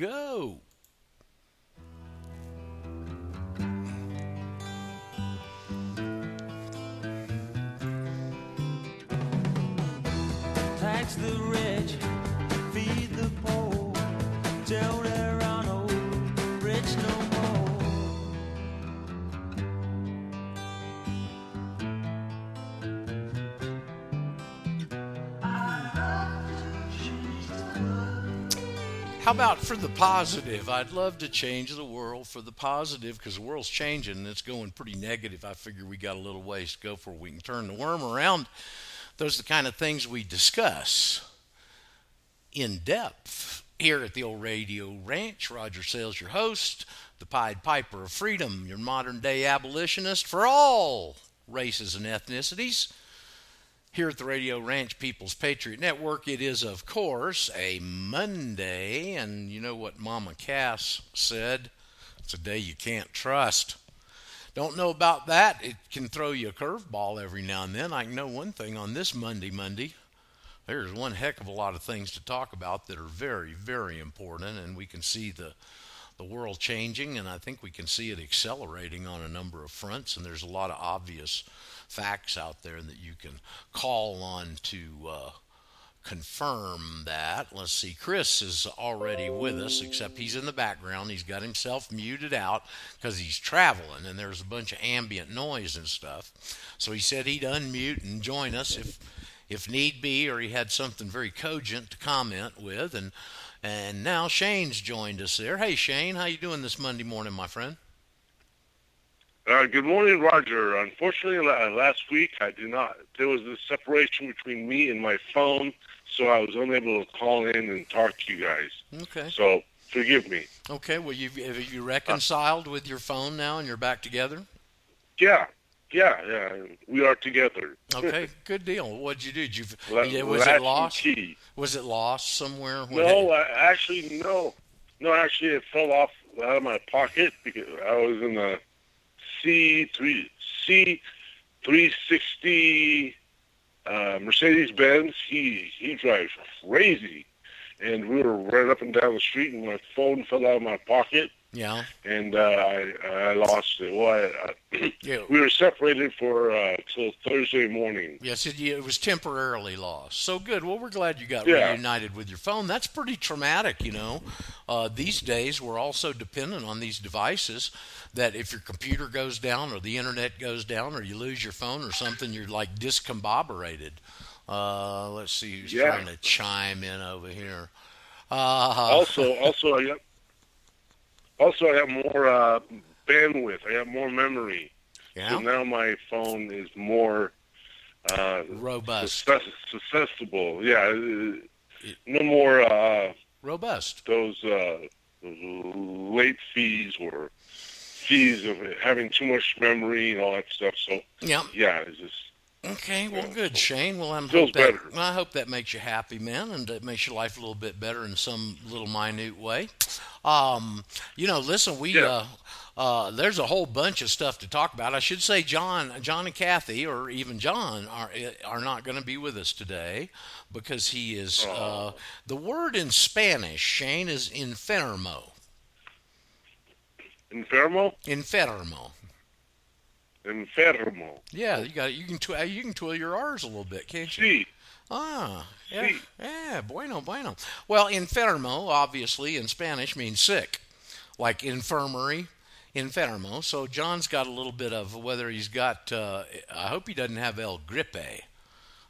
go. Tax the rich, feed the poor, tell there are no rich no more. How about for the positive? I'd love to change the world for the positive, because the world's changing and it's going pretty negative. I figure we got a little ways to go before we can turn the worm around. Those are the kind of things we discuss in depth here at the old Radio Ranch. Roger Sales, your host, the Pied Piper of Freedom, your modern-day abolitionist for all races and ethnicities. Here at the Radio Ranch People's Patriot Network, it is, of course, a Monday. And you know what Mama Cass said? It's a day you can't trust. Don't know about that. It can throw you a curveball every now and then. I know one thing on this Monday. There's one heck of a lot of things to talk about that are very, very important, and we can see the world changing, and I think we can see it accelerating on a number of fronts, and there's a lot of obvious facts out there that you can call on to confirm that. Let's see. Chris is already with us, except he's in the background. He's got himself muted out because he's traveling and there's a bunch of ambient noise and stuff. So he said he'd unmute and join us if need be, or he had something very cogent to comment with. And now Shane's joined us there. Hey, Shane, how you doing this Monday morning, my friend? Good morning, Roger. Unfortunately, last week I did not. There was this separation between me and my phone, so I was unable to call in and talk to you guys. Okay. So forgive me. Okay. Well, have you reconciled with your phone now, and you're back together? Yeah. We are together. Okay. Good deal. What'd you do? Was it lost? Key. Was it lost somewhere? No, actually, it fell off out of my pocket because I was in the C360 Mercedes-Benz. He drives crazy, and we were right up and down the street, and my phone fell out of my pocket. Yeah, and I lost it. Well, we were separated for till Thursday morning. Yes, it was temporarily lost. So good. Well, we're glad you got reunited with your phone. That's pretty traumatic, you know. These days, we're also dependent on these devices that if your computer goes down or the internet goes down or you lose your phone or something, you're like discombobulated. Let's see who's trying to chime in over here. Also, I have more bandwidth. I have more memory. Yeah. So now my phone is more robust, susceptible. Yeah, no more robust. Those late fees or fees of having too much memory and all that stuff. So it's just. Okay, well, good, Shane. Well, I hope that makes you happy, man, and that makes your life a little bit better in some little minute way. Listen, there's a whole bunch of stuff to talk about. I should say John and Kathy, or even John, are not going to be with us today because he is, the word in Spanish, Shane, is enfermo. Enfermo? Enfermo. Enfermo. Yeah, you got it. You can twirl your R's a little bit, can't you? Sí. Ah, yeah, sí. Yeah. Bueno. Well, enfermo obviously in Spanish means sick, like infirmary, enfermo. So John's got a little bit of whether he's got. I hope he doesn't have el gripe.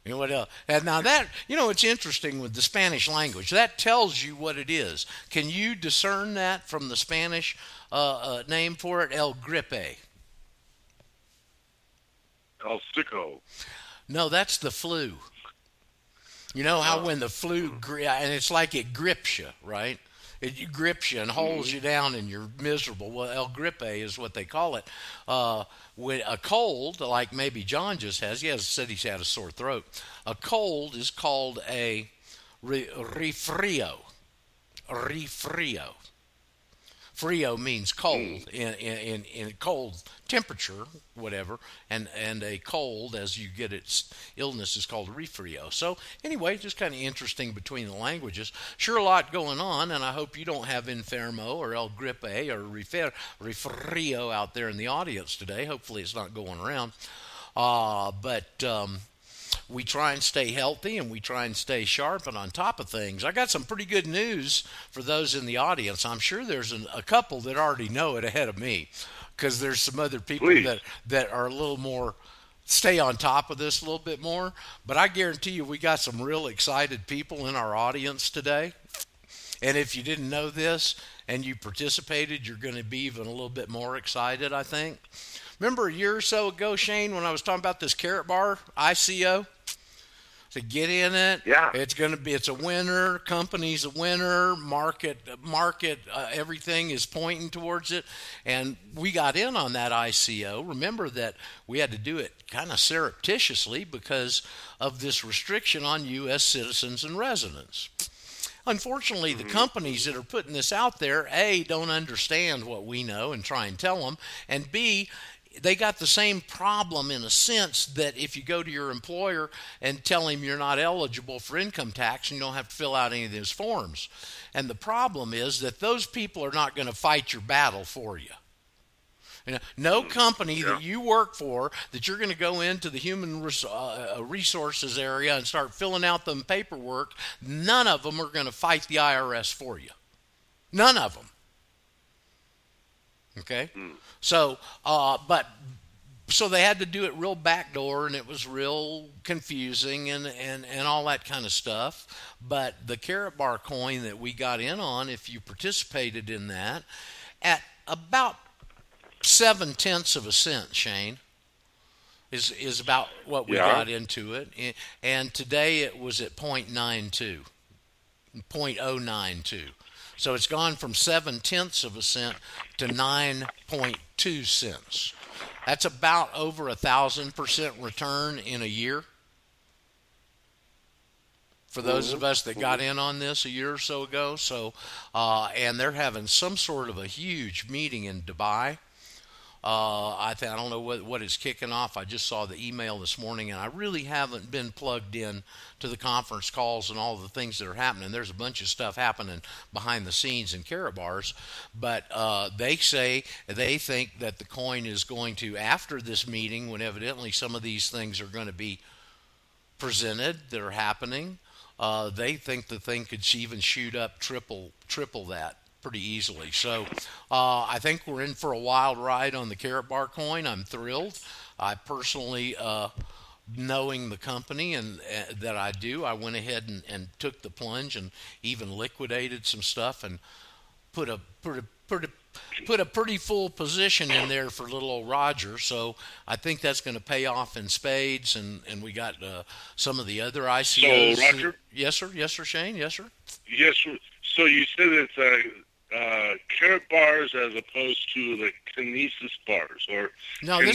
You know what else? And now that it's interesting with the Spanish language. That tells you what it is. Can you discern that from the Spanish name for it, el gripe? El sicko. No, that's the flu. You know how when the flu, and it's like it grips you, right? It grips you and holds you down and you're miserable. Well, el gripe is what they call it. When a cold, like maybe John just has, he said he's had a sore throat. A cold is called a refrio. Frio means cold in cold temperature, whatever, and a cold, as you get its illness, is called refrio. So anyway, just kind of interesting between the languages. Sure, a lot going on, and I hope you don't have Infermo or El Gripe or refrio out there in the audience today. Hopefully it's not going around. But we try and stay healthy, and we try and stay sharp and on top of things. I got some pretty good news for those in the audience. I'm sure there's a couple that already know it ahead of me, because there's some other people that are a little more stay on top of this a little bit more. But I guarantee you we got some real excited people in our audience today. And if you didn't know this and you participated, you're going to be even a little bit more excited, I think. Remember a year or so ago, Shane, when I was talking about this Karatbar ICO? To get in it, yeah. It's a winner. Company's a winner. Market, everything is pointing towards it, and we got in on that ICO. Remember that we had to do it kind of surreptitiously because of this restriction on U.S. citizens and residents. Unfortunately, the companies that are putting this out there, A, don't understand what we know and try and tell them, and B, they got the same problem in a sense that if you go to your employer and tell him you're not eligible for income tax and you don't have to fill out any of those forms. And the problem is that those people are not going to fight your battle for you. No company that you work for, that you're going to go into the human resources area and start filling out them paperwork, none of them are going to fight the IRS for you. None of them. Okay? So, so they had to do it real backdoor, and it was real confusing and all that kind of stuff. But the Karatbar coin that we got in on, if you participated in that, at about 0.7 cents, Shane, is about what we got into it. And today it was at 0.92, 0.092. So it's gone from 0.7 cents to 9.2 cents. That's about over 1,000% return in a year. For those of us that got in on this a year or so ago. So, and they're having some sort of a huge meeting in Dubai. I don't know what is kicking off. I just saw the email this morning, and I really haven't been plugged in to the conference calls and all the things that are happening. There's a bunch of stuff happening behind the scenes in Karatbars, but they say they think that the coin is going to, after this meeting, when evidently some of these things are going to be presented that are happening, they think the thing could even shoot up triple that pretty easily. So I think we're in for a wild ride on the Karatbar coin. I'm thrilled. I personally, knowing the company and that I do, I went ahead and took the plunge and even liquidated some stuff and put a pretty full position in there for little old Roger. So I think that's going to pay off in spades. And we got some of the other ICOs. So, Roger? Yes, sir. Yes, sir, Shane. Yes, sir. Yes, sir. So you said it's Karatbars as opposed to the Kinesis bars, or no? Kinesis.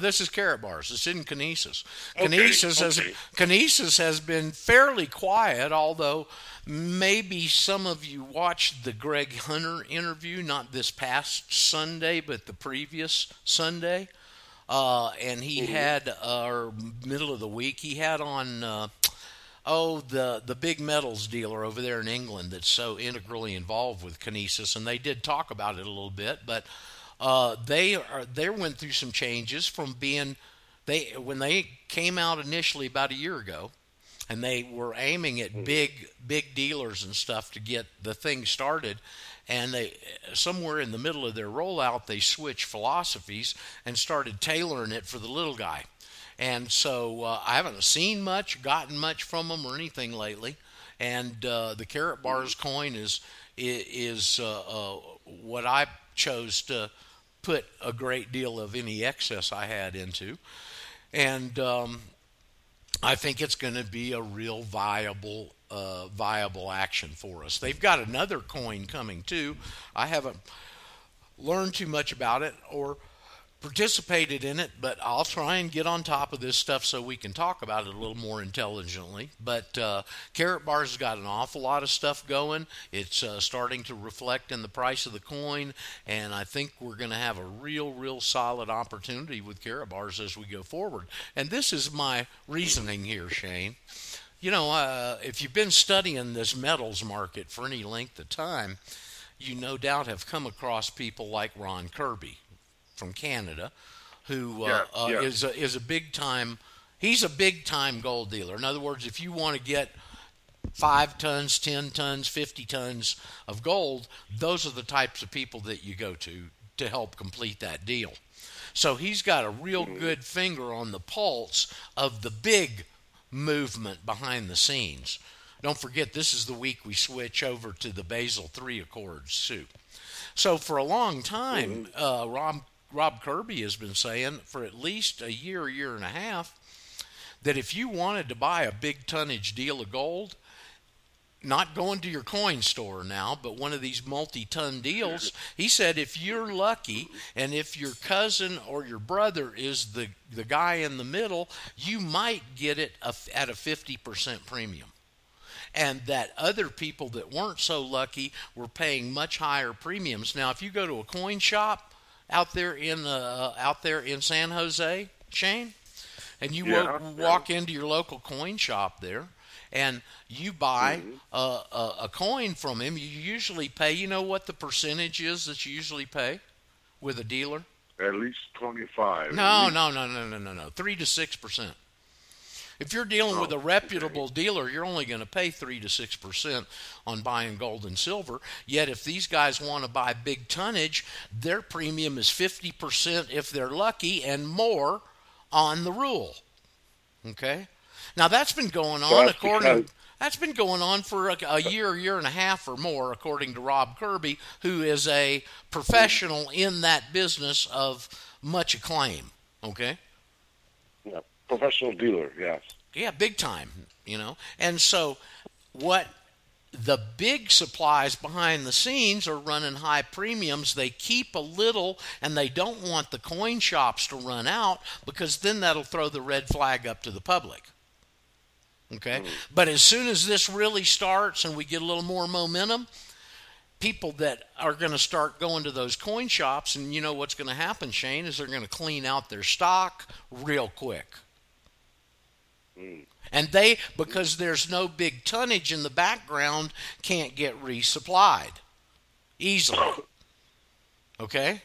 This is Karatbars. It's in Kinesis. Kinesis has been fairly quiet, although maybe some of you watched the Greg Hunter interview, not this past Sunday, but the previous Sunday, and he had middle of the week. He had on. The big metals dealer over there in England that's so integrally involved with Kinesis, and they did talk about it a little bit, but they went through some changes from being when they came out initially about a year ago, and they were aiming at big dealers and stuff to get the thing started, and they somewhere in the middle of their rollout they switched philosophies and started tailoring it for the little guy. And so I haven't seen much, gotten much from them or anything lately. And the Karatbars coin is what I chose to put a great deal of any excess I had into. And I think it's going to be a real viable action for us. They've got another coin coming too. I haven't learned too much about it or participated in it, but I'll try and get on top of this stuff so we can talk about it a little more intelligently. But Karatbar's got an awful lot of stuff going. It's starting to reflect in the price of the coin, and I think we're going to have a real solid opportunity with Karatbar's as we go forward. And this is my reasoning here, Shane. You know, if you've been studying this metals market for any length of time, you no doubt have come across people like Ron Kirby from Canada, who is a big-time, he's a big-time gold dealer. In other words, if you want to get 5 tons, 10 tons, 50 tons of gold, those are the types of people that you go to help complete that deal. So he's got a real good finger on the pulse of the big movement behind the scenes. Don't forget, this is the week we switch over to the Basel III Accords, too. So for a long time, Rob Kirby has been saying for at least a year and a half, that if you wanted to buy a big tonnage deal of gold, not going to your coin store now, but one of these multi-ton deals, he said if you're lucky and if your cousin or your brother is the guy in the middle, you might get it at a 50% premium. And that other people that weren't so lucky were paying much higher premiums. Now, if you go to a coin shop out there in San Jose, Shane, and you walk into your local coin shop there, and you buy a coin from him, you usually pay. You know what the percentage is that you usually pay with a dealer? At least 25. No. 3 to 6%. If you're dealing with a reputable dealer, you're only going to pay 3 to 6% on buying gold and silver. Yet if these guys want to buy big tonnage, their premium is 50% if they're lucky and more on the rule. Okay? Now that's been going on for a year and a half or more, according to Rob Kirby, who is a professional in that business of much acclaim. Okay? Yeah. Professional dealer, yes. Yeah, big time, you know. And so what the big supplies behind the scenes are running high premiums. They keep a little, and they don't want the coin shops to run out because then that'll throw the red flag up to the public. Okay? Mm-hmm. But as soon as this really starts and we get a little more momentum, people that are going to start going to those coin shops, and you know what's going to happen, Shane, is they're going to clean out their stock real quick. And they, because there's no big tonnage in the background, can't get resupplied easily. Okay?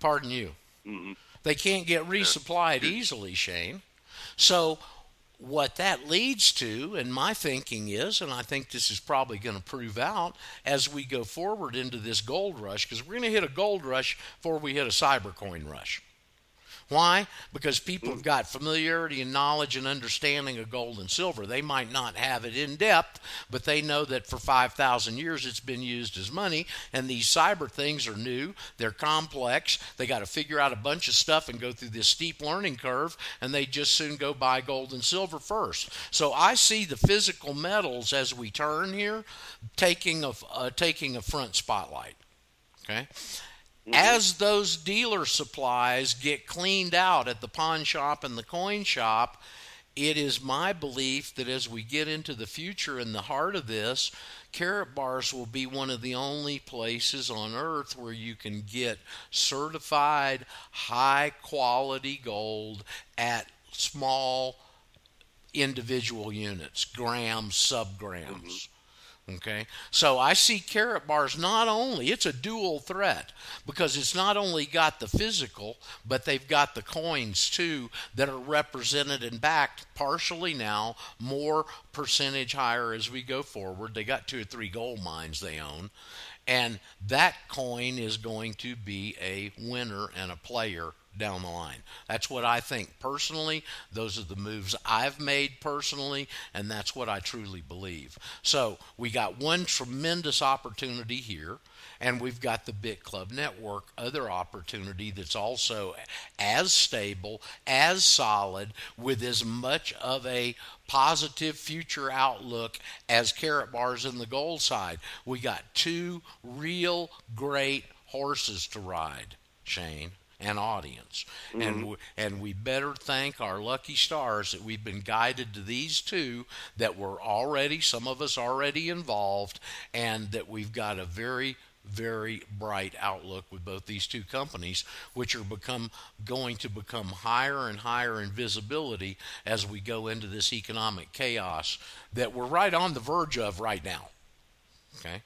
Pardon you. Mm-hmm. They can't get resupplied easily, Shane. So what that leads to, and my thinking is, and I think this is probably going to prove out as we go forward into this gold rush, because we're going to hit a gold rush before we hit a cyber coin rush. Why? Because people have got familiarity and knowledge and understanding of gold and silver. They might not have it in depth, but they know that for 5,000 years it's been used as money, and these cyber things are new. They're complex. They got to figure out a bunch of stuff and go through this steep learning curve, and they just soon go buy gold and silver first. So I see the physical metals as we turn here taking a front spotlight. Okay? As those dealer supplies get cleaned out at the pawn shop and the coin shop, it is my belief that as we get into the future in the heart of this, Karatbars will be one of the only places on earth where you can get certified, high-quality gold at small individual units, grams, subgrams. Okay, so I see Karatbars not only, it's a dual threat because it's not only got the physical, but they've got the coins too that are represented and backed partially now, more percentage higher as we go forward. They got 2 or 3 gold mines they own, and that coin is going to be a winner and a player down the line. That's what I think personally. Those are the moves I've made personally, and that's what I truly believe. So we got one tremendous opportunity here, and we've got the Bit Club Network, other opportunity that's also as stable, as solid, with as much of a positive future outlook as Karatbars in the gold side. We got 2 real great horses to ride. chain, and audience. Mm-hmm. And we better thank our lucky stars that we've been guided to these two, that we're already, some of us already involved, and that we've got a very, very bright outlook with both these two companies, which are going to become higher and higher in visibility as we go into this economic chaos that we're right on the verge of right now. Okay?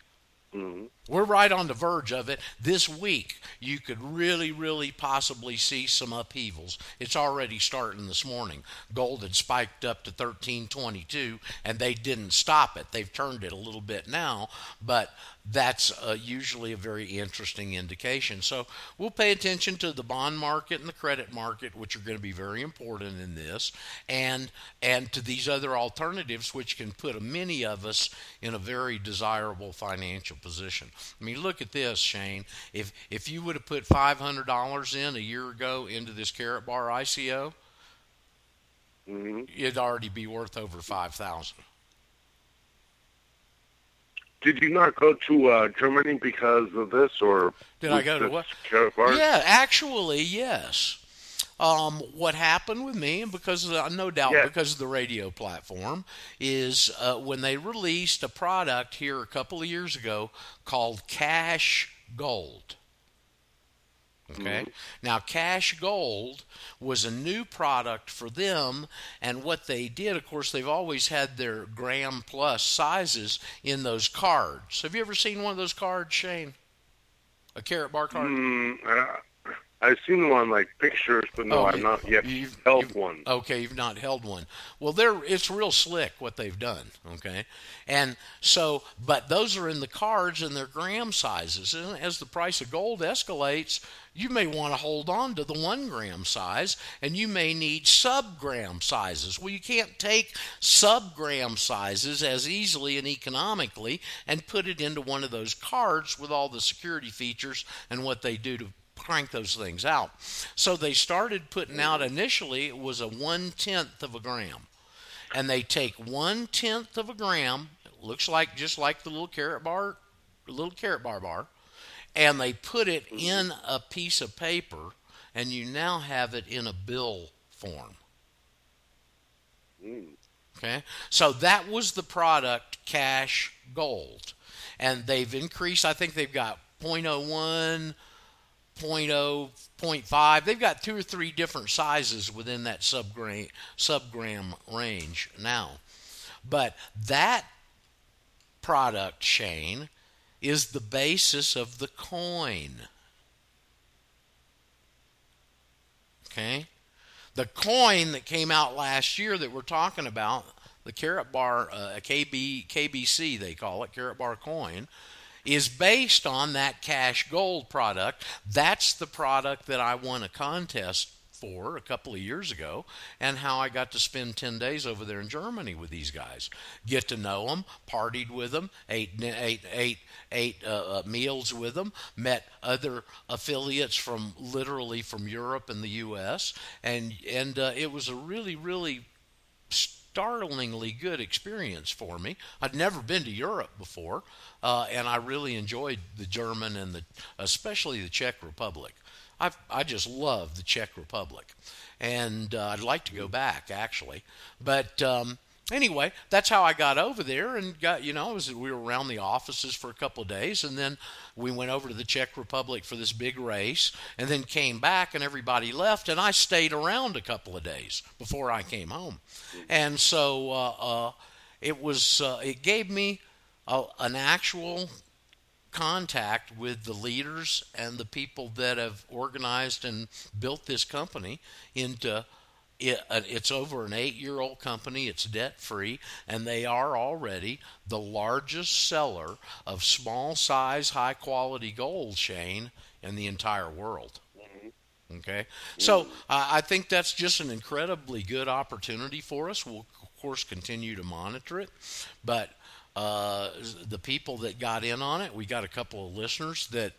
Mm-hmm. We're right on the verge of it. This week, you could really, really possibly see some upheavals. It's already starting this morning. Gold had spiked up to 1322, and they didn't stop it. They've turned it a little bit now, but that's usually a very interesting indication. So we'll pay attention to the bond market and the credit market, which are going to be very important in this, and to these other alternatives, which can put many of us in a very desirable financial position. I mean, look at this, Shane. If you would have put $500 in a year ago into this Karatbar ICO, mm-hmm. it'd already be worth over $5,000. Did you not go to Germany because of this, or did I go to what? Karatbar? Yeah, actually, yes. What happened with me, and because of the, no doubt because of the radio platform, is when they released a product here a couple of years ago called Cash Gold. Okay. Mm-hmm. Now, Cash Gold was a new product for them, and what they did, of course, they've always had their gram plus sizes in those cards. Have you ever seen one of those cards, Shane? A Karatbar card? I've seen one like pictures, but no, I've not yet held one. Okay, you've not held one. Well, it's real slick what they've done, okay? And so, but those are in the cards and they're gram sizes. And as the price of gold escalates, you may want to hold on to the 1 gram size, and you may need sub-gram sizes. Well, you can't take sub-gram sizes as easily and economically and put it into one of those cards with all the security features and what they do to crank those things out. So they started putting out, initially it was a 1/10 of a gram, and they take 1/10 of a gram, it looks like just like the little Karatbar bar, and they put it in a piece of paper, and you now have it in a bill form. Okay, so that was the product Cash Gold, and they've increased. I think they've got 0.01. 0.0, 0.5. They've got 2 or 3 different sizes within that sub-gram range now. But that product, Shane, is the basis of the coin. Okay? The coin that came out last year that we're talking about, the Karatbar, KBC they call it, Karatbar coin, is based on that Cash Gold product. That's the product that I won a contest for a couple of years ago, and how I got to spend 10 days over there in Germany with these guys. Get to know them, partied with them, ate meals with them, met other affiliates from Europe and the U.S., and it was a really, really startlingly good experience for me. I'd never been to Europe before, and I really enjoyed the German and especially the Czech Republic. I just love the Czech Republic, and I'd like to go back actually. But anyway, that's how I got over there, and we were around the offices for a couple of days, and then we went over to the Czech Republic for this big race, and then came back, and everybody left, and I stayed around a couple of days before I came home. And so it gave me an actual contact with the leaders and the people that have organized and built this company into. It's over an 8-year-old company. It's debt-free, and they are already the largest seller of small-size, high-quality gold, Shane, in the entire world. Okay? So I think that's just an incredibly good opportunity for us. We'll, of course, continue to monitor it, but the people that got in on it, we got a couple of listeners that,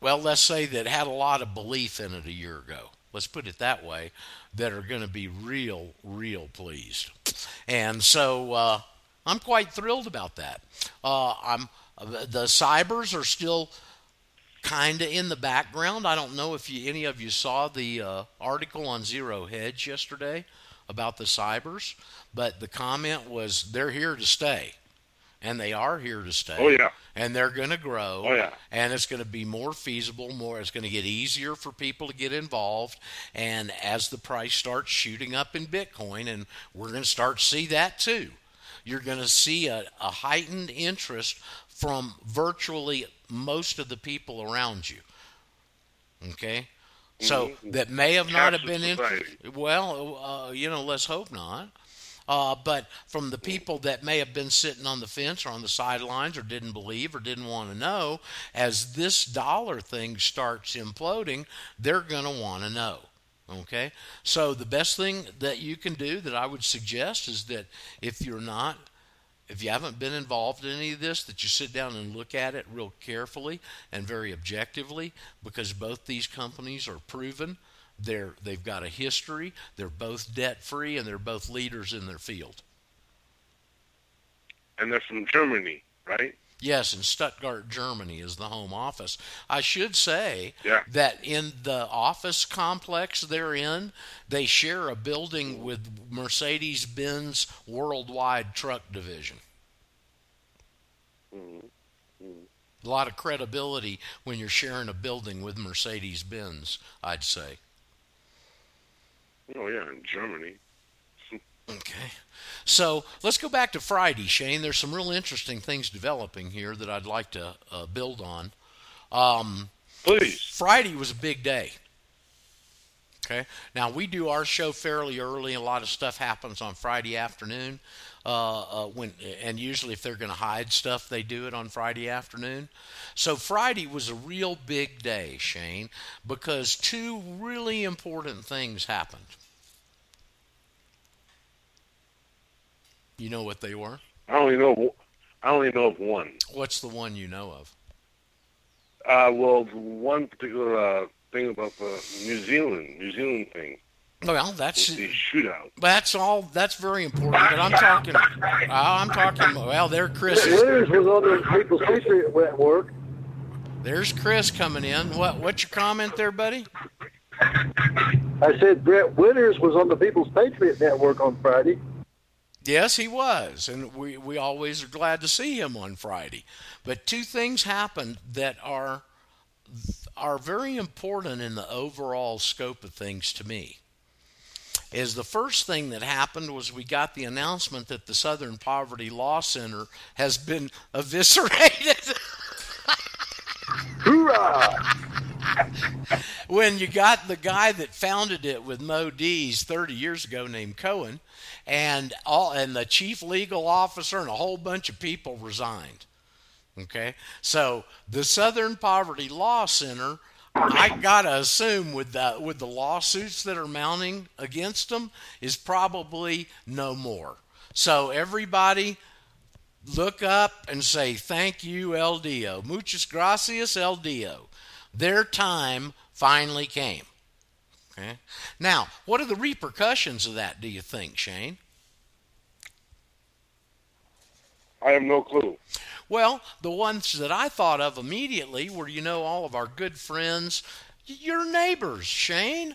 well, let's say that had a lot of belief in it a year ago. Let's put it that way, that are going to be real, real pleased. And so I'm quite thrilled about that. The cybers are still kind of in the background. I don't know if any of you saw the article on Zero Hedge yesterday about the cybers, but the comment was they're here to stay, and they are here to stay. Oh, yeah. And they're going to grow. Oh, yeah. And it's going to be more feasible, it's going to get easier for people to get involved. And as the price starts shooting up in Bitcoin, and we're going to start to see that too, you're going to see a heightened interest from virtually most of the people around you. Okay? So that may have not have been interested. Well, let's hope not. But from the people that may have been sitting on the fence or on the sidelines or didn't believe or didn't want to know, as this dollar thing starts imploding, they're going to want to know. Okay? So the best thing that you can do that I would suggest is that if you haven't been involved in any of this, that you sit down and look at it real carefully and very objectively, because both these companies are proven. They've got a history. They're both debt-free, and they're both leaders in their field. And they're from Germany, right? Yes, and Stuttgart, Germany is the home office. I should say that in the office complex they're in, they share a building with Mercedes-Benz Worldwide Truck Division. A lot of credibility when you're sharing a building with Mercedes-Benz, I'd say. Oh, yeah, in Germany. Okay. So let's go back to Friday, Shane. There's some real interesting things developing here that I'd like to build on. Please. Friday was a big day. Okay. Now, we do our show fairly early. A lot of stuff happens on Friday afternoon. And usually if they're going to hide stuff, they do it on Friday afternoon. So Friday was a real big day, Shane, because two really important things happened. You know what they were? I only know of one. What's the one you know of? Well, one particular thing about the New Zealand thing. Well, that's the shootout. That's very important. But I'm talking. Well, there Chris is. There's another People's Patriot Network. There's Chris coming in. What's your comment there, buddy? I said Brett Winters was on the People's Patriot Network on Friday. Yes, he was, and we always are glad to see him on Friday. But two things happened that are very important in the overall scope of things to me. Is the first thing that happened was we got the announcement that the Southern Poverty Law Center has been eviscerated. Hoorah! When you got the guy that founded it with Mo D's 30 years ago named Cohen, and the chief legal officer and a whole bunch of people resigned. Okay? So the Southern Poverty Law Center, I gotta assume with the lawsuits that are mounting against them, is probably no more. So everybody look up and say thank you, El Dio. Muchas gracias, El Dio. Their time finally came. Okay. Now, what are the repercussions of that, do you think, Shane? I have no clue. Well, the ones that I thought of immediately were, all of our good friends, your neighbors, Shane.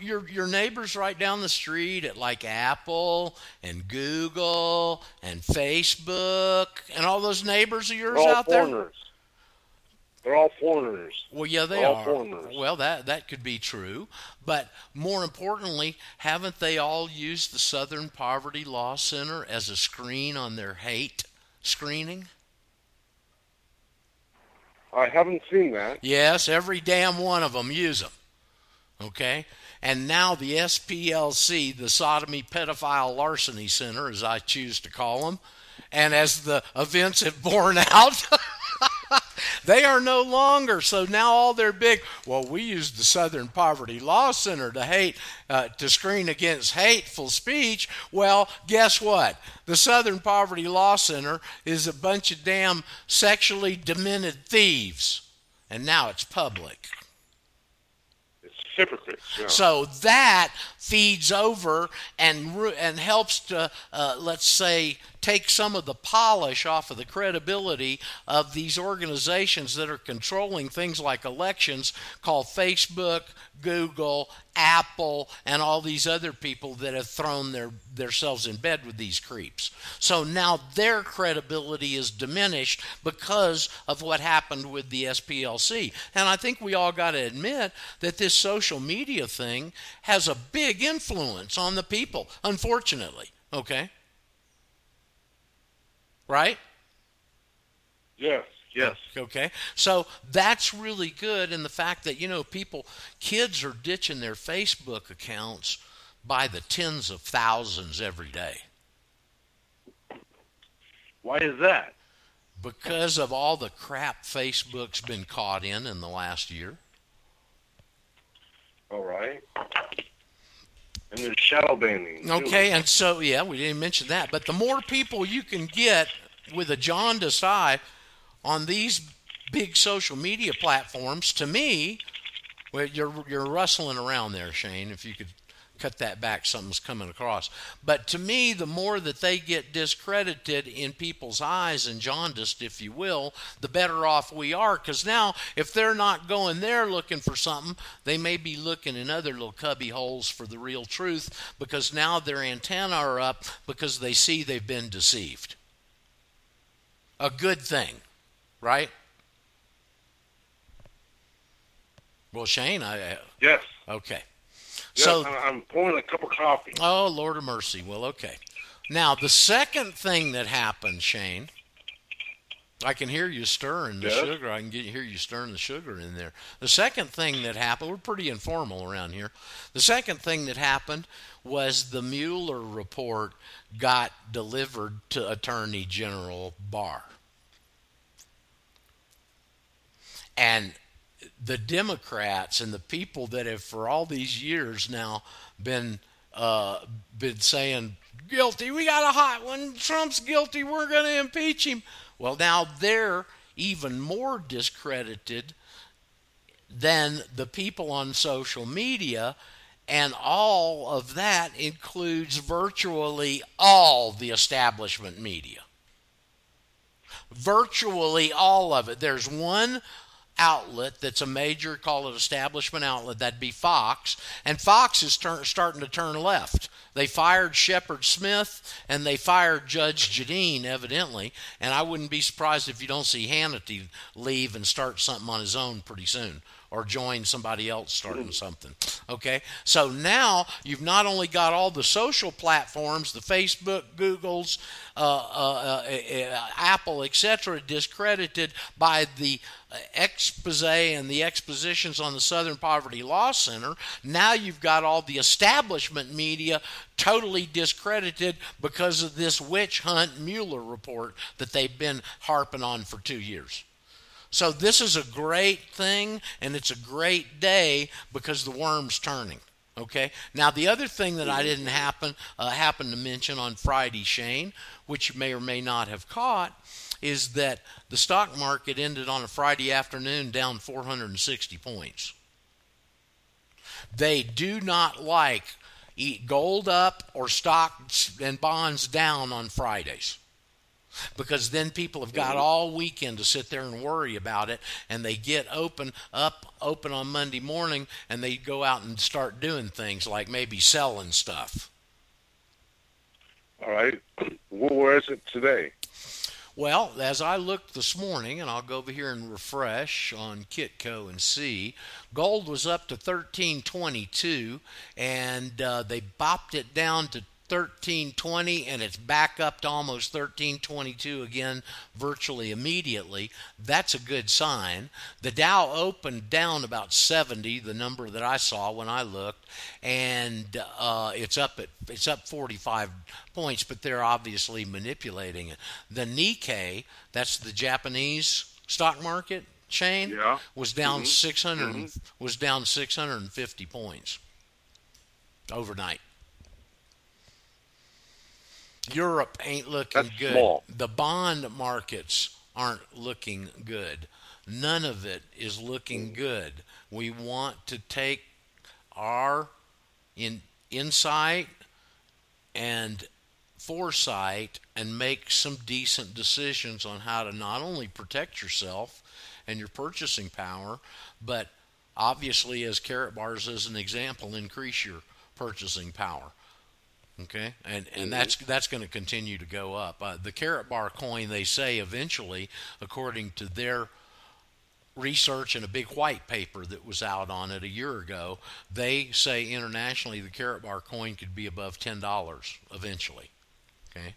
Your neighbors right down the street at like Apple and Google and Facebook and all those neighbors of yours out there? They're all foreigners. Well, yeah, they are. Well, that could be true. But more importantly, haven't they all used the Southern Poverty Law Center as a screen on their hate screening? I haven't seen that. Yes, every damn one of them use them. Okay? And now the SPLC, the Sodomy Pedophile Larceny Center, as I choose to call them, and as the events have borne out... They are no longer. So now all their big, we use the Southern Poverty Law Center to screen against hateful speech. Well, guess what? The Southern Poverty Law Center is a bunch of damn sexually demented thieves. And now it's public. Hypocrites. Yeah. So that feeds over and helps to, let's say, take some of the polish off of the credibility of these organizations that are controlling things like elections, called Facebook, Google, Apple, and all these other people that have thrown themselves in bed with these creeps. So now their credibility is diminished because of what happened with the SPLC. And I think we all got to admit that this social media thing has a big influence on the people, unfortunately. Okay? Right? Yes. Yes. Okay. So that's really good. And the fact that, you know, kids are ditching their Facebook accounts by the tens of thousands every day. Why is that? Because of all the crap Facebook's been caught in the last year. All right. And there's shadow banning. Okay. And so, yeah, we didn't mention that. But the more people you can get with a jaundiced eye on these big social media platforms, to me, well, you're rustling around there, Shane. If you could cut that back, something's coming across. But to me, the more that they get discredited in people's eyes and jaundiced, if you will, the better off we are. Because now, if they're not going there looking for something, they may be looking in other little cubby holes for the real truth, because now their antennae are up because they see they've been deceived. A good thing. Right? Well, Shane, Yes. Okay. Yes, so I'm pouring a cup of coffee. Oh, Lord of mercy. Well, okay. Now, the second thing that happened, Shane, I can hear you stirring the sugar. I can hear you stirring the sugar in there. The second thing that happened, we're pretty informal around here. The second thing that happened was the Mueller report got delivered to Attorney General Barr. And the Democrats and the people that have for all these years now been saying, guilty, we got a hot one, Trump's guilty, we're going to impeach him. Well, now they're even more discredited than the people on social media, and all of that includes virtually all the establishment media. Virtually all of it. There's one outlet that's a major, call it establishment outlet, that'd be Fox, and Fox is starting to turn left. They fired Shepard Smith and they fired Judge Jeanine, evidently, and I wouldn't be surprised if you don't see Hannity leave and start something on his own pretty soon, or join somebody else starting something. Okay, so now you've not only got all the social platforms, the Facebook, Google's, Apple, etc., discredited by the expose and the expositions on the Southern Poverty Law Center. Now you've got all the establishment media totally discredited because of this witch hunt Mueller report that they've been harping on for 2 years. So this is a great thing, and it's a great day because the worm's turning. Okay. Now the other thing that I didn't happen to mention on Friday, Shane, which you may or may not have caught, is that the stock market ended on a Friday afternoon down 460 points. They do not like eat gold up or stocks and bonds down on Fridays, because then people have got all weekend to sit there and worry about it, and they get open on Monday morning, and they go out and start doing things like maybe selling stuff. All right. Where is it today? Well, as I looked this morning, and I'll go over here and refresh on Kitco and see, gold was up to 1322, and they bopped it down to 1320, and it's back up to almost 1322 again virtually immediately. That's a good sign. The Dow opened down about 70, the number that I saw when I looked, and it's up 45 points, but they're obviously manipulating it. The Nikkei, that's the Japanese stock market, Shane, was down 650 points overnight. Europe ain't looking good. Small. The bond markets aren't looking good. None of it is looking good. We want to take our insight and foresight and make some decent decisions on how to not only protect yourself and your purchasing power, but obviously, as Karatbar's as an example, increase your purchasing power. Okay, and that's going to continue to go up. The Karatbar coin, they say, eventually, according to their research and a big white paper that was out on it a year ago, they say internationally the Karatbar coin could be above $10 eventually. Okay,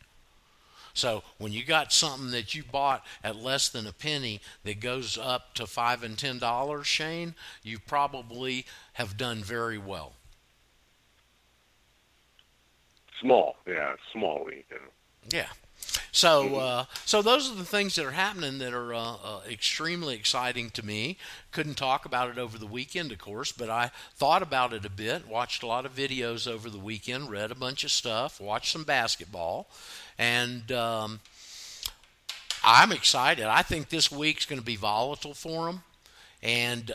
so when you got something that you bought at less than a penny that goes up to $5 and $10, Shane, you probably have done very well. Small, yeah, smally, yeah. Yeah. So, so those are the things that are happening that are extremely exciting to me. Couldn't talk about it over the weekend, of course, but I thought about it a bit, watched a lot of videos over the weekend, read a bunch of stuff, watched some basketball, and I'm excited. I think this week's going to be volatile for them, and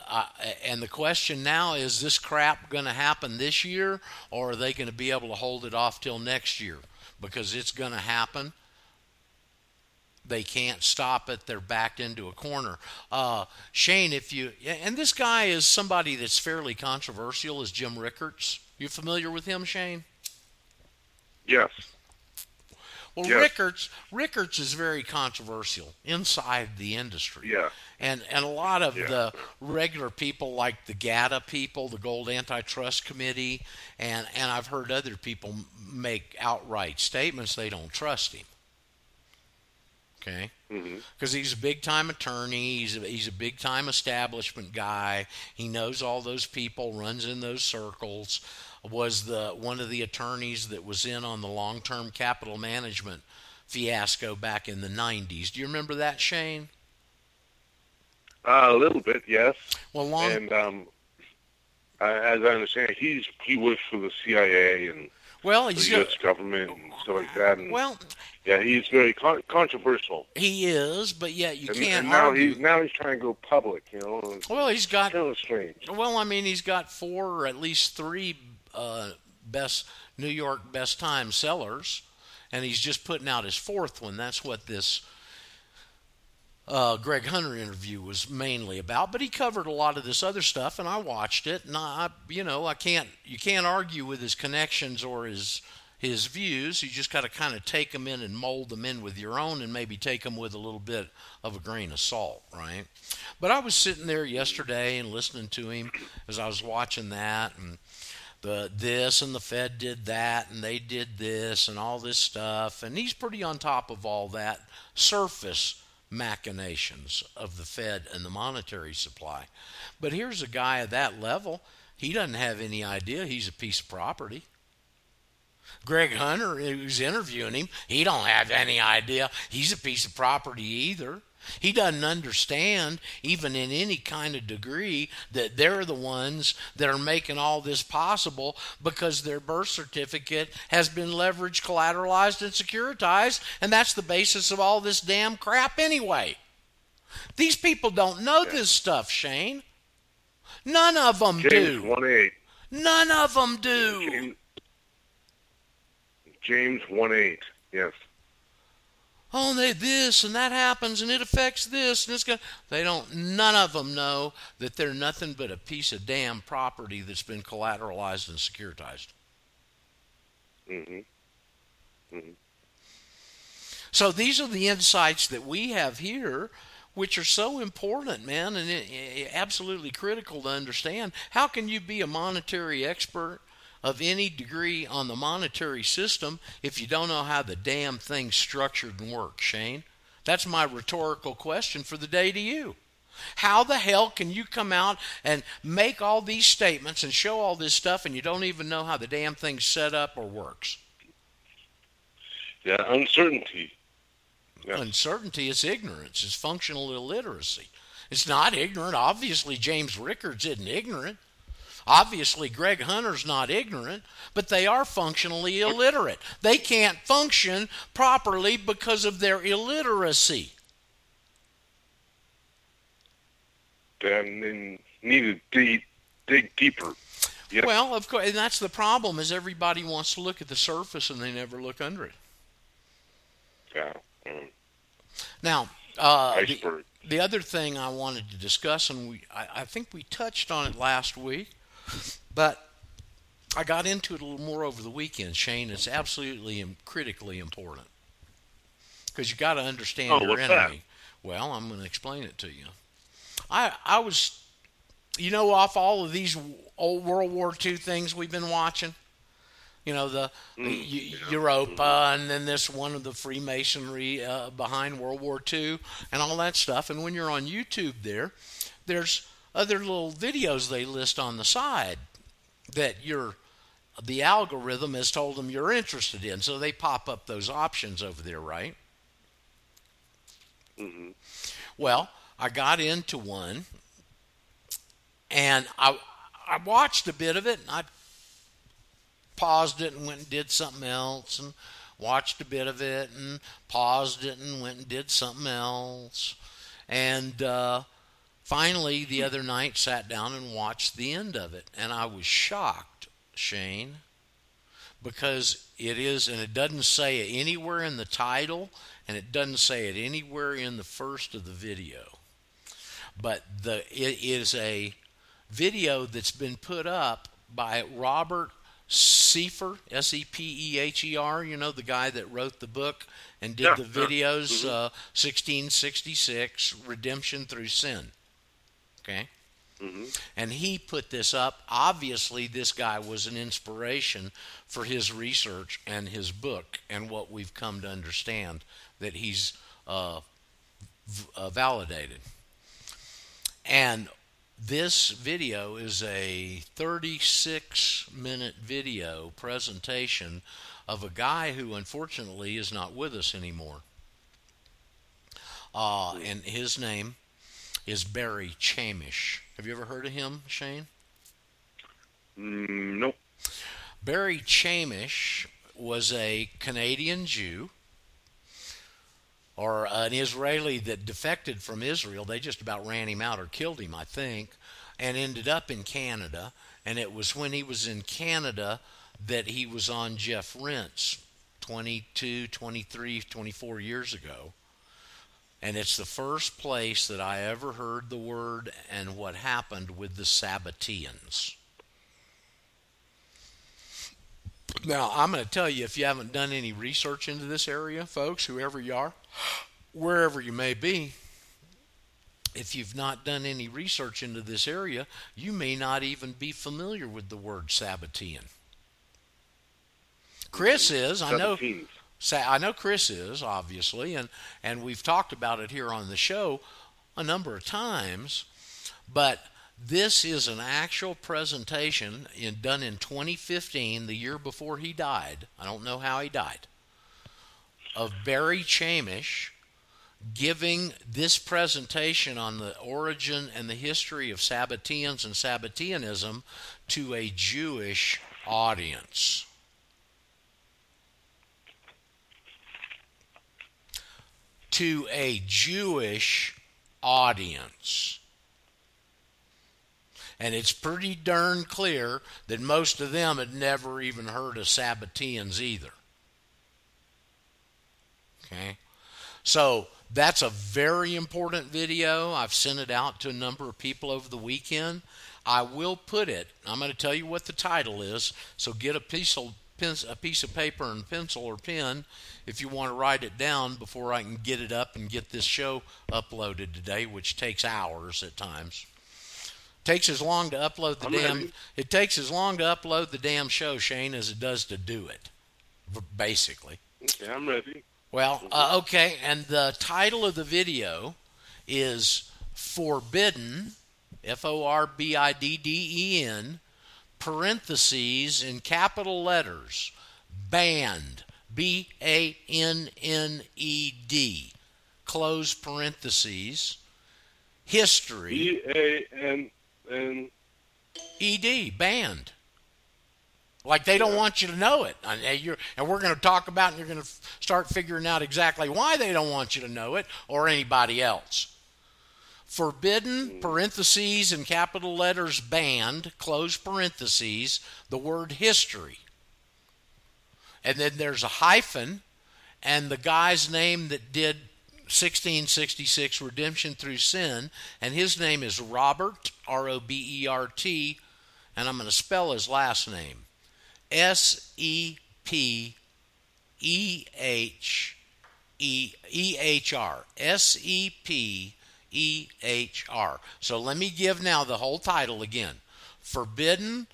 the question now is this crap going to happen this year, or are they going to be able to hold it off till next year? Because it's going to happen. They can't stop it. They're backed into a corner. Shane, if you – and this guy is somebody that's fairly controversial, is Jim Rickards. You familiar with him, Shane? Yes. Well, yes. Rickards is very controversial inside the industry. Yeah. And a lot of the regular people like the GATA people, the Gold Antitrust Committee, and I've heard other people make outright statements they don't trust him. Okay, because he's a big-time attorney, he's a big-time establishment guy, he knows all those people, runs in those circles, was one of the attorneys that was in on the long-term capital management fiasco back in the 90s. Do you remember that, Shane? A little bit, yes. Well, as I understand, he works for the CIA and... Well, he's the U.S. government and stuff like that. And, he's very controversial. He is, but yet can't. And now argue. He's trying to go public, you know. Well, he's got. Kind of strange. Well, I mean, he's got 4 or at least 3 best New York best time sellers, and he's just putting out his 4th one. That's what this Greg Hunter interview was mainly about, but he covered a lot of this other stuff, and I watched it, and you can't argue with his connections or his views. You just got to kind of take them in and mold them in with your own, and maybe take them with a little bit of a grain of salt, right? But I was sitting there yesterday and listening to him as I was watching that, and this and the Fed did that, and they did this, and all this stuff, and he's pretty on top of all that surface machinations of the Fed and the monetary supply. But here's a guy at that level. He doesn't have any idea he's a piece of property. Greg Hunter, who's interviewing him, he don't have any idea he's a piece of property either. He doesn't understand, even in any kind of degree, that they're the ones that are making all this possible because their birth certificate has been leveraged, collateralized, and securitized, and that's the basis of all this damn crap anyway. These people don't know this stuff, Shane. None of them do. None of them do. James 1:8, yes. Oh, this and that happens, and it affects this, and it's going. They don't. None of them know that they're nothing but a piece of damn property that's been collateralized and securitized. Mm-hmm. Mm-hmm. So these are the insights that we have here, which are so important, man, and absolutely critical to understand. How can you be a monetary expert of any degree on the monetary system if you don't know how the damn thing's structured and works, Shane? That's my rhetorical question for the day to you. How the hell can you come out and make all these statements and show all this stuff and you don't even know how the damn thing's set up or works? Yeah, uncertainty. Yeah. Uncertainty is ignorance. It's functional illiteracy. It's not ignorant. Obviously, James Rickards isn't ignorant. Obviously, Greg Hunter's not ignorant, but they are functionally illiterate. They can't function properly because of their illiteracy. They need to dig deeper. You know? Well, of course, and that's the problem, is everybody wants to look at the surface and they never look under it. Yeah. Mm. Now, the other thing I wanted to discuss, and I think we touched on it last week, but I got into it a little more over the weekend, Shane. It's absolutely and critically important because you got to understand your enemy. That? Well, I'm going to explain it to you. I was, you know, off all of these old World War II things we've been watching, you know, the Europa, and then this one of the Freemasonry behind World War II and all that stuff. And when you're on YouTube there's other little videos they list on the side that the algorithm has told them you're interested in. So they pop up those options over there, right? Mm-hmm. Well, I got into one, and I watched a bit of it, and I paused it and went and did something else, and watched a bit of it and paused it and went and did something else. And finally, the other night, sat down and watched the end of it. And I was shocked, Shane, because it is, and it doesn't say it anywhere in the title, and it doesn't say it anywhere in the first of the video. But it is a video that's been put up by Robert Sepehr, Sepher, you know, the guy that wrote the book and did the videos, 1666 Redemption Through Sin. Okay? Mm-hmm. And he put this up. Obviously, this guy was an inspiration for his research and his book and what we've come to understand that he's validated. And this video is a 36-minute video presentation of a guy who, unfortunately, is not with us anymore. And his name is Barry Chamish. Have you ever heard of him, Shane? Nope. Barry Chamish was a Canadian Jew, or an Israeli that defected from Israel. They just about ran him out or killed him, I think, and ended up in Canada. And it was when he was in Canada that he was on Jeff Rent's 22, 23, 24 years ago. And it's the first place that I ever heard the word and what happened with the Sabbateans. Now, I'm going to tell you, if you haven't done any research into this area, folks, whoever you are, wherever you may be, if you've not done any research into this area, you may not even be familiar with the word Sabbatean. Chris is. I know Chris is, obviously, and we've talked about it here on the show a number of times, but this is an actual presentation done in 2015, the year before he died. I don't know how he died. Of Barry Chamish giving this presentation on the origin and the history of Sabbateans and Sabbateanism to a Jewish audience. To a Jewish audience. And it's pretty darn clear that most of them had never even heard of Sabbateans either. Okay? So that's a very important video. I've sent it out to a number of people over the weekend. I will put it. I'm going to tell you what the title is. So get a piece of paper and pencil or pen if you want to write it down before I can get it up and get this show uploaded today, which takes hours at times. Takes as long to upload It takes as long to upload the damn show, Shane, as it does to do it, basically. Okay, I'm ready. Well, okay, and the title of the video is Forbidden, Forbidden, parentheses in capital letters, banned, Banned, close parentheses, history. B-A-N-N-E-D, banned. Like they don't want you to know it. And we're going to talk about it, and you're going to start figuring out exactly why they don't want you to know it or anybody else. Forbidden, parentheses in capital letters, banned, close parentheses, the word history. And then there's a hyphen, and the guy's name that did 1666 Redemption Through Sin, and his name is Robert, R-O-B-E-R-T, and I'm going to spell his last name, S-E-P-E-H-E-H-R, S-E-P-E-H-R. So let me give now the whole title again. Forbidden,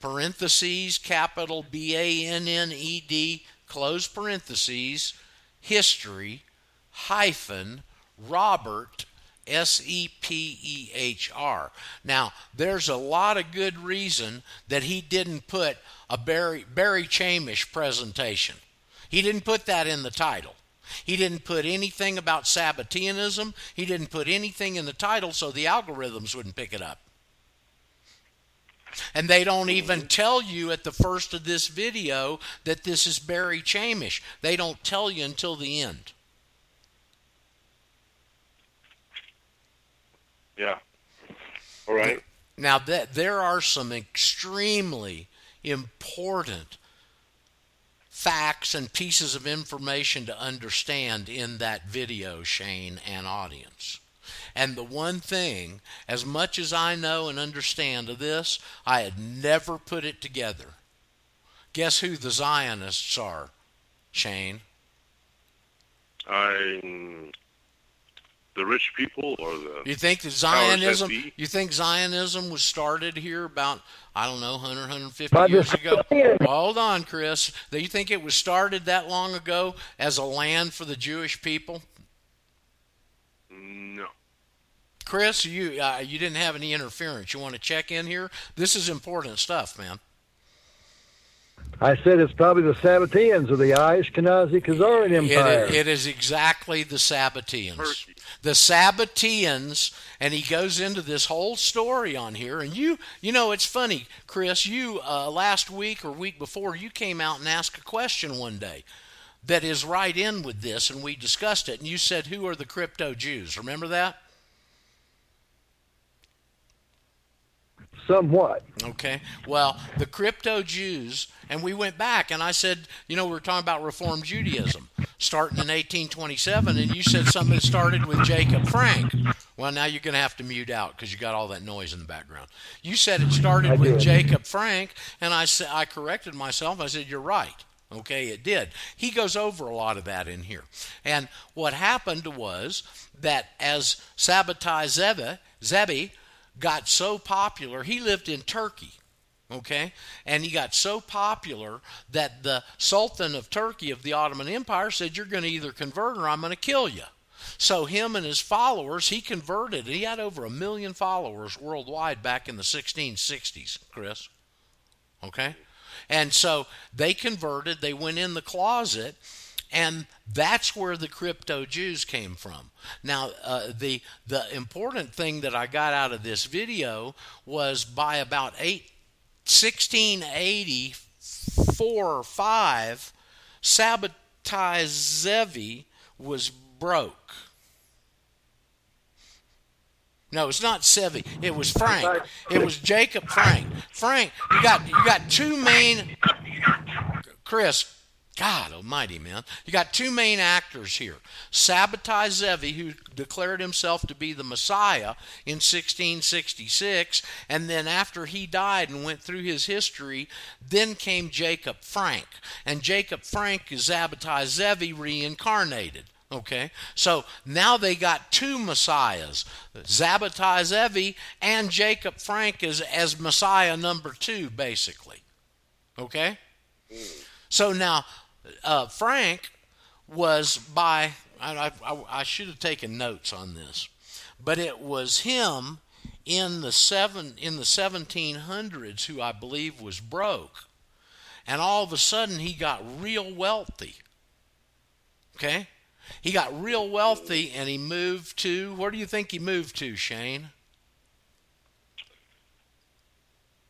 parentheses, capital B-A-N-N-E-D, close parentheses, history, hyphen, Robert, S-E-P-E-H-R. Now, there's a lot of good reason that he didn't put a Barry Chamish presentation. He didn't put that in the title. He didn't put anything about Sabbateanism. He didn't put anything in the title, so the algorithms wouldn't pick it up. And they don't even tell you at the first of this video that this is Barry Chamish. They don't tell you until the end. Yeah. All right. Now, there are some extremely important facts and pieces of information to understand in that video, Shane and audience. And the one thing, as much as I know and understand of this, I had never put it together. Guess who the Zionists are, Shane? The rich people, or the You think Zionism was started here about, I don't know, 100, 150 years ago? Hold on, Chris. Do you think it was started that long ago as a land for the Jewish people? No. Chris, you didn't have any interference. You want to check in here? This is important stuff, man. I said it's probably the Sabbateans or the Ashkenazi Khazarian Empire. It is exactly the Sabbateans. Turkey. The Sabbateans, and he goes into this whole story on here. And you know, it's funny, Chris, you last week or week before, you came out and asked a question one day that is right in with this, and we discussed it. And you said, who are the crypto Jews? Remember that? Somewhat. Okay. Well, the crypto Jews, and we went back, and I said, you know, we were talking about Reform Judaism starting in 1827, and you said something started with Jacob Frank. Well, now you're going to have to mute out because you got all that noise in the background. You said it started with Jacob Frank, and I corrected myself. I said, you're right. Okay, it did. He goes over a lot of that in here. And what happened was that as Sabbatai Zebi got so popular, he lived in Turkey, okay? And he got so popular that the Sultan of Turkey of the Ottoman Empire said, you're going to either convert or I'm going to kill you. So him and his followers, he converted. He had over 1 million followers worldwide back in the 1660s, Chris, okay? And so they converted. They went in the closet. And that's where the crypto Jews came from. Now, the important thing that I got out of this video was by about 1684 or 5, Sabbatai Zevi was broke. No, it's not Zevi. It was Frank. It was Jacob Frank. Frank, you got two main. Chris. God almighty, man. You got two main actors here. Sabbatai Zevi, who declared himself to be the Messiah in 1666, and then after he died and went through his history, then came Jacob Frank. And Jacob Frank is Sabbatai Zevi reincarnated. Okay, so now they got two messiahs, Sabbatai Zevi and Jacob Frank as Messiah number 2, basically. Okay? So now, Frank was by, I should have taken notes on this, but it was him in the 1700s who I believe was broke, and all of a sudden he got real wealthy, okay? He got real wealthy, and he moved to, where do you think he moved to, Shane?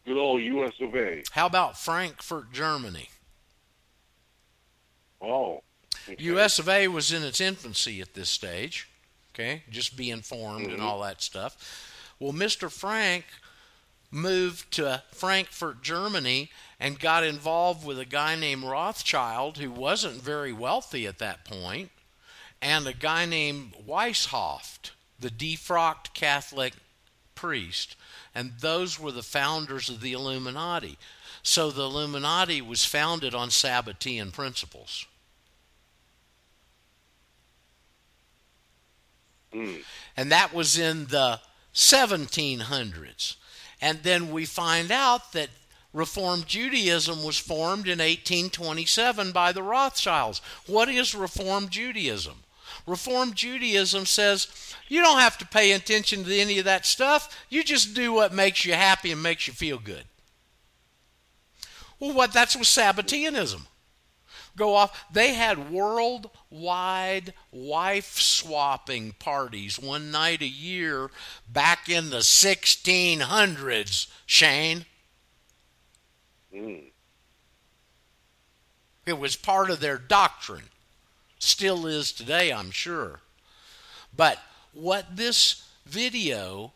Good old US of A. How about Frankfurt, Germany? Oh, okay. US of A was in its infancy at this stage. okay? Just be informed and all that stuff. Well, Mr. Frank moved to Frankfurt, Germany, and got involved with a guy named Rothschild, who wasn't very wealthy at that point, and a guy named Weishaupt, the defrocked Catholic priest. And those were the founders of the Illuminati. So the Illuminati was founded on Sabbatean principles. And that was in the 1700s. And then we find out that Reformed Judaism was formed in 1827 by the Rothschilds. What is Reformed Judaism? Reformed Judaism says you don't have to pay attention to any of that stuff. You just do what makes you happy and makes you feel good. Well, that's what Sabbateanism. Go off. They had worldwide wife-swapping parties one night a year back in the 1600s, Shane. It was part of their doctrine. Still is today, I'm sure. But what this video,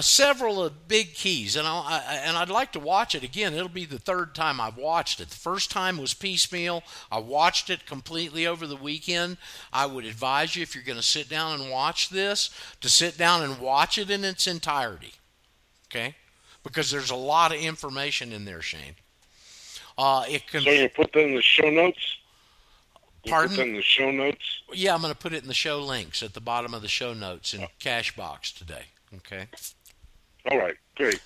several of big keys, and I'd like to watch it again. It'll be the third time I've watched it. The first time was piecemeal. I watched it completely over the weekend. I would advise you, if you're going to sit down and watch this, to sit down and watch it in its entirety, okay? Because there's a lot of information in there, Shane. So you put that in the show notes? Pardon? Put in the show notes? Yeah, I'm going to put it in the show links at the bottom of the show notes in Cashbox today. Okay. All right. Great.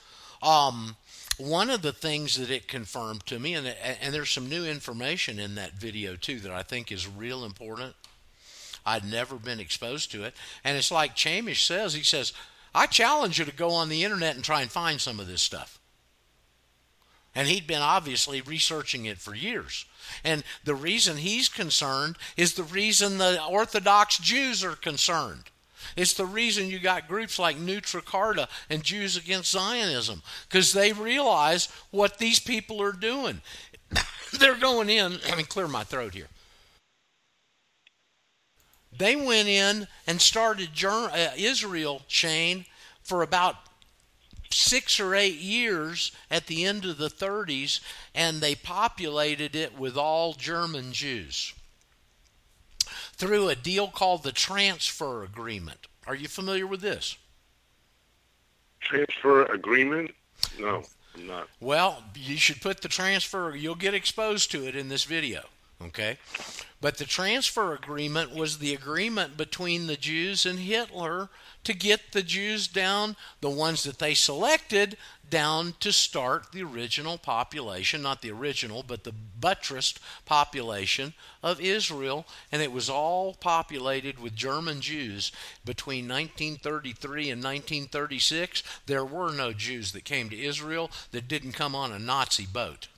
One of the things that it confirmed to me, and there's some new information in that video too that I think is real important. I'd never been exposed to it, and it's like Chamish says. He says, "I challenge you to go on the internet and try and find some of this stuff." And he'd been obviously researching it for years. And the reason he's concerned is the reason the Orthodox Jews are concerned. It's the reason you got groups like Neutra Charta and Jews Against Zionism, because they realize what these people are doing. They're going in, let me clear my throat here. They went in and started Israel, Shane, for about 6 or 8 years at the end of the 30s, and they populated it with all German Jews through a deal called the Transfer Agreement. Are you familiar with this? Transfer Agreement? No, I'm not. Well, you should put the transfer, you'll get exposed to it in this video, okay? But the Transfer Agreement was the agreement between the Jews and Hitler to get the Jews down, the ones that they selected, down to start the original population, not the original, but the buttressed population of Israel, and it was all populated with German Jews. Between 1933 and 1936, there were no Jews that came to Israel that didn't come on a Nazi boat.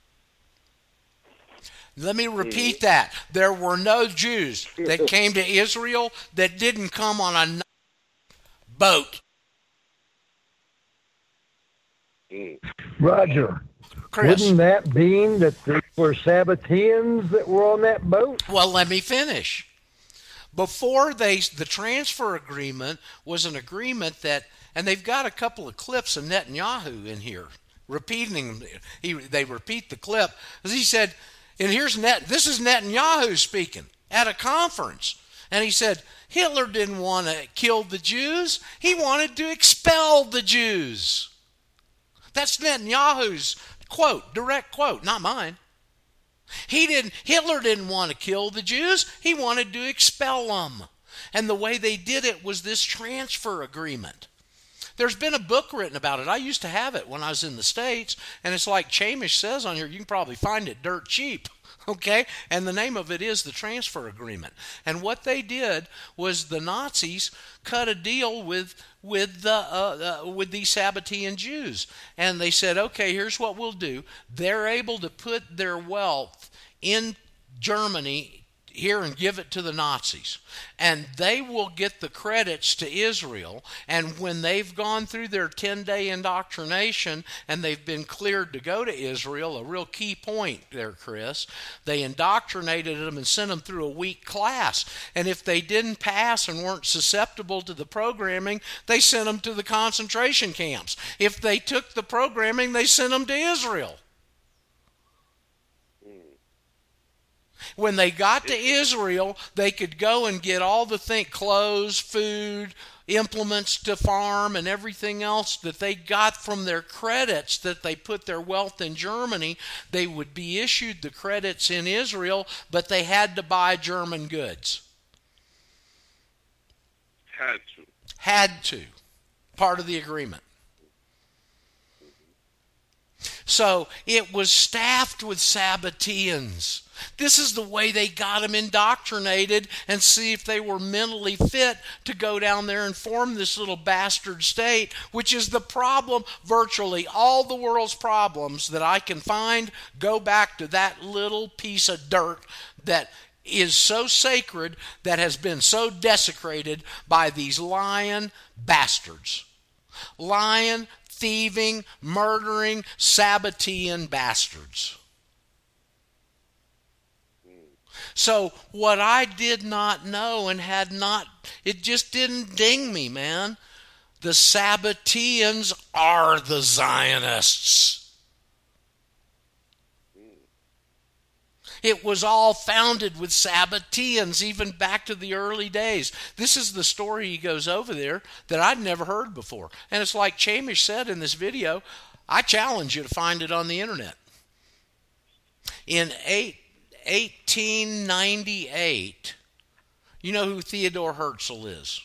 Let me repeat that. There were no Jews that came to Israel that didn't come on a Nazi boat. Roger, Chris, wouldn't that mean that there were Sabbateans that were on that boat? Well, let me finish. Before the transfer agreement was an agreement that, and they've got a couple of clips of Netanyahu in here, repeating. They repeat the clip as he said, and this is Netanyahu speaking at a conference, and he said Hitler didn't want to kill the Jews; he wanted to expel the Jews. That's Netanyahu's quote, direct quote, not mine. Hitler didn't want to kill the Jews. He wanted to expel them. And the way they did it was this transfer agreement. There's been a book written about it. I used to have it when I was in the States. And it's like Chamish says on here, you can probably find it dirt cheap. Okay? And the name of it is the Transfer Agreement. And what they did was the Nazis cut a deal with the Sabbatean Jews. And they said, okay, here's what we'll do. They're able to put their wealth in Germany here and give it to the Nazis. And they will get the credits to Israel. And when they've gone through their 10-day indoctrination and they've been cleared to go to Israel, a real key point there, Chris, they indoctrinated them and sent them through a week class. And if they didn't pass and weren't susceptible to the programming, they sent them to the concentration camps. If they took the programming, they sent them to Israel. When they got to Israel, they could go and get all the things, clothes, food, implements to farm, and everything else that they got from their credits that they put their wealth in Germany. They would be issued the credits in Israel, but they had to buy German goods. Had to. Had to. Part of the agreement. So it was staffed with Sabbateans. This is the way they got them indoctrinated and see if they were mentally fit to go down there and form this little bastard state, which is the problem. Virtually all the world's problems that I can find go back to that little piece of dirt that is so sacred, that has been so desecrated by these lying bastards. Lying, thieving, murdering, Sabbatean bastards. So what I did not know and had not, it just didn't ding me, man. The Sabbateans are the Zionists. It was all founded with Sabbateans, even back to the early days. This is the story he goes over there that I'd never heard before. And it's like Chamish said in this video, I challenge you to find it on the internet. In 1898, you know who Theodore Herzl is?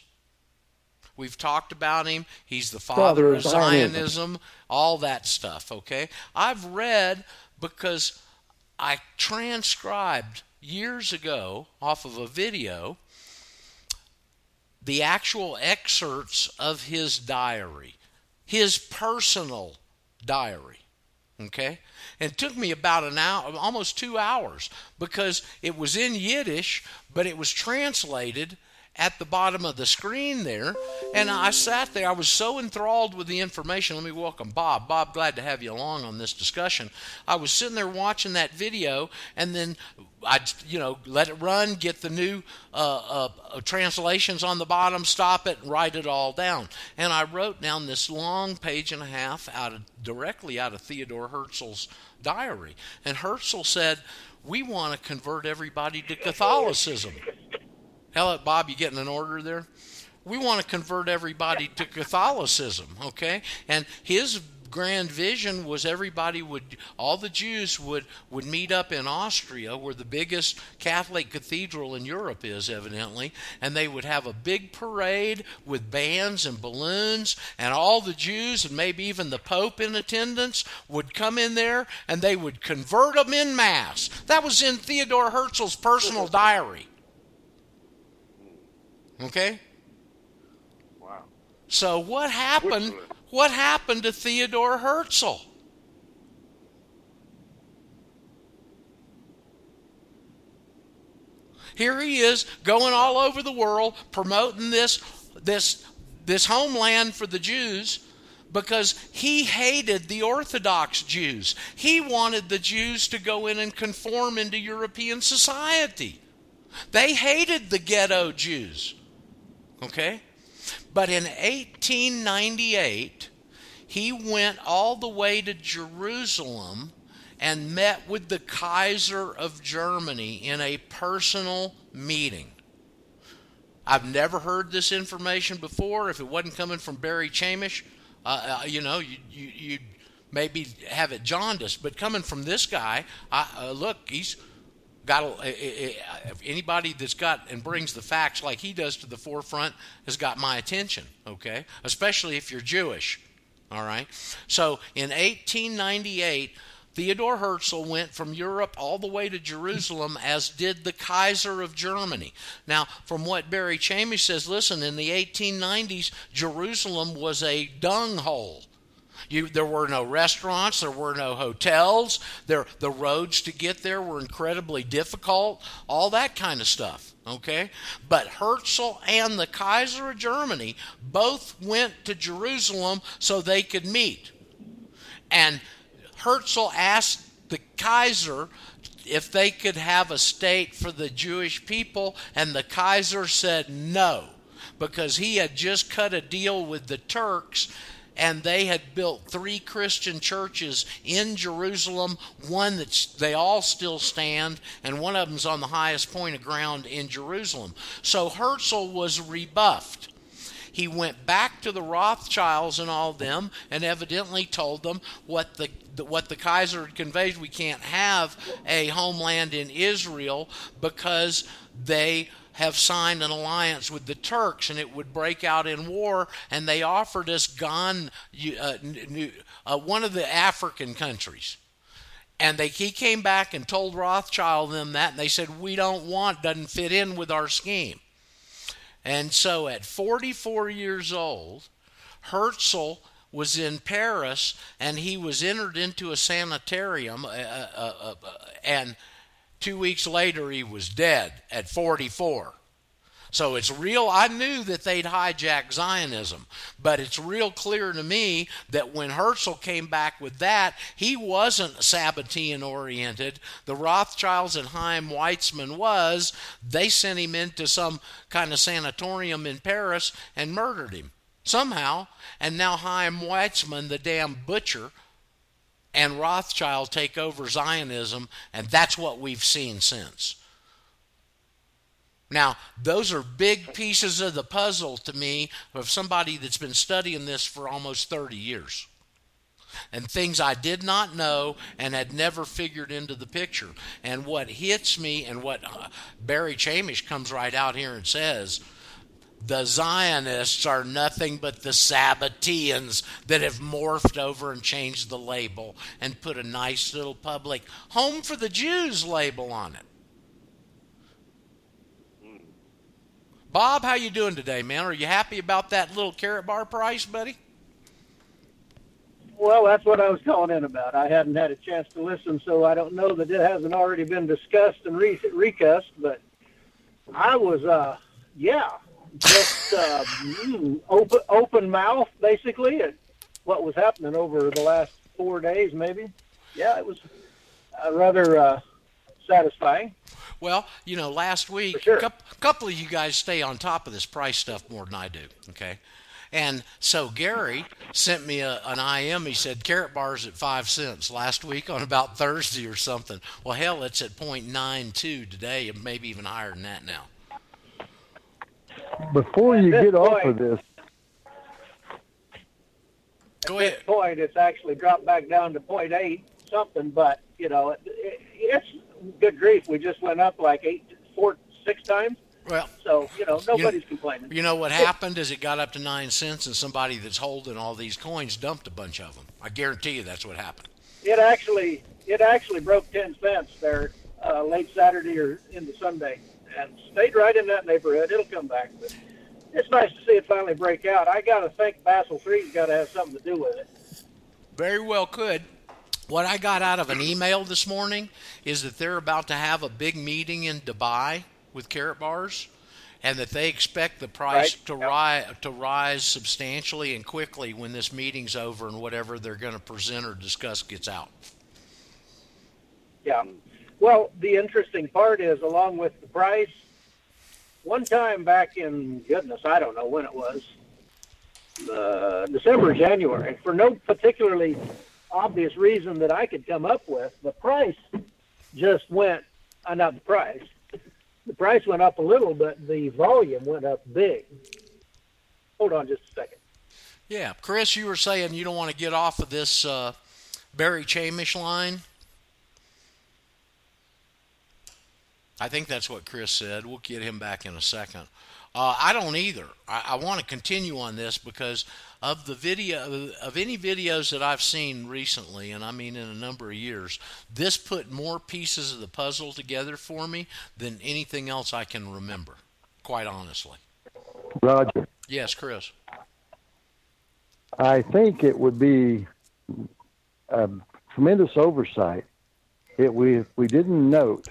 We've talked about him. He's the father of Zionism, all that stuff, okay? I've read, because I transcribed years ago off of a video the actual excerpts of his diary, his personal diary. Okay? And it took me about an hour, almost 2 hours, because it was in Yiddish, but it was translated at the bottom of the screen there. And I sat there. I was so enthralled with the information. Let me welcome Bob. Bob, glad to have you along on this discussion. I was sitting there watching that video, and then I'd, let it run, get the new translations on the bottom, stop it, and write it all down. And I wrote down this long page and a half directly out of Theodore Herzl's diary. And Herzl said, we want to convert everybody to Catholicism. Hello, Bob, you getting an order there? We want to convert everybody to Catholicism, okay? And his grand vision was everybody would, all the Jews would meet up in Austria, where the biggest Catholic cathedral in Europe is, evidently, and they would have a big parade with bands and balloons, and all the Jews and maybe even the Pope in attendance would come in there, and they would convert them en masse. That was in Theodore Herzl's personal diary. Okay? Wow. So what happened? What happened to Theodore Herzl? Here he is going all over the world promoting this homeland for the Jews, because he hated the Orthodox Jews. He wanted the Jews to go in and conform into European society. They hated the ghetto Jews. Okay? But in 1898, he went all the way to Jerusalem and met with the Kaiser of Germany in a personal meeting. I've never heard this information before. If it wasn't coming from Barry Chamish, you'd maybe have it jaundiced. But coming from this guy, look, he's got anybody that's got and brings the facts like he does to the forefront has got my attention, okay? Especially if you're Jewish, all right? So in 1898, Theodore Herzl went from Europe all the way to Jerusalem, as did the Kaiser of Germany. Now, from what Barry Chamish says, listen, in the 1890s, Jerusalem was a dung hole. There were no restaurants. There were no hotels. The roads to get there were incredibly difficult, all that kind of stuff. Okay, but Herzl and the Kaiser of Germany both went to Jerusalem so they could meet. And Herzl asked the Kaiser if they could have a state for the Jewish people, and the Kaiser said no, because he had just cut a deal with the Turks, and they had built 3 Christian churches in Jerusalem, one that they all still stand, and one of them's on the highest point of ground in Jerusalem. So Herzl was rebuffed. He went back to the Rothschilds and all them, and evidently told them what the Kaiser had conveyed: we can't have a homeland in Israel because they have signed an alliance with the Turks, and it would break out in war. And they offered us one of the African countries. And he came back and told Rothschild them that, and they said, we don't want, doesn't fit in with our scheme. And so at 44 years old, Herzl was in Paris, and he was entered into a sanitarium, and 2 weeks later he was dead at 44. So it's real. I knew that they'd hijack Zionism, but it's real clear to me that when Herzl came back with that, he wasn't Sabbatean oriented. The Rothschilds and Chaim Weizmann was. They sent him into some kind of sanatorium in Paris and murdered him somehow. And now Chaim Weizmann, the damn butcher, and Rothschild take over Zionism, and that's what we've seen since. Now, those are big pieces of the puzzle to me of somebody that's been studying this for almost 30 years, and things I did not know and had never figured into the picture. And what hits me, and what Barry Chamish comes right out here and says, the Zionists are nothing but the Sabbateans that have morphed over and changed the label and put a nice little public home for the Jews label on it. Bob, how you doing today, man? Are you happy about that little Karatbar price, buddy? Well, that's what I was calling in about. I hadn't had a chance to listen, so I don't know that it hasn't already been discussed and recussed, but I was, open mouth, basically, at what was happening over the last 4 days, maybe. Yeah, it was rather satisfying. Well, you know, last week, sure, a couple of you guys stay on top of this price stuff more than I do, okay? And so Gary sent me an IM. He said, Karatbar's at 5 cents last week on about Thursday or something. Well, hell, it's at 0.92 today, and maybe even higher than that now. Before you get off of this, go ahead. At this point, it's actually dropped back down to 0.8 something, but, you know, it's good grief. We just went up like 6 times. Well, so, you know, nobody's complaining. You know what happened is it got up to 9 cents, and somebody that's holding all these coins dumped a bunch of them. I guarantee you that's what happened. It actually broke 10 cents there late Saturday or into Sunday, and stayed right in that neighborhood. It'll come back, but it's nice to see it finally break out. I got to think Basel III's got to have something to do with it. Very well could. What I got out of an email this morning is that they're about to have a big meeting in Dubai with Karatbars, and that they expect the price to rise substantially and quickly when this meeting's over and whatever they're going to present or discuss gets out. Yeah. Well, the interesting part is, along with the price, one time back in, goodness, I don't know when it was, December, January, for no particularly obvious reason that I could come up with, the price just went, not the price. The price went up a little, but the volume went up big. Hold on just a second. Yeah, Chris, you were saying you don't want to get off of this Barry Chamish line. I think that's what Chris said. We'll get him back in a second. I don't either. I want to continue on this because of the video, of any videos that I've seen recently, and I mean in a number of years, this put more pieces of the puzzle together for me than anything else I can remember, quite honestly. Roger. Yes, Chris. I think it would be tremendous oversight that we didn't note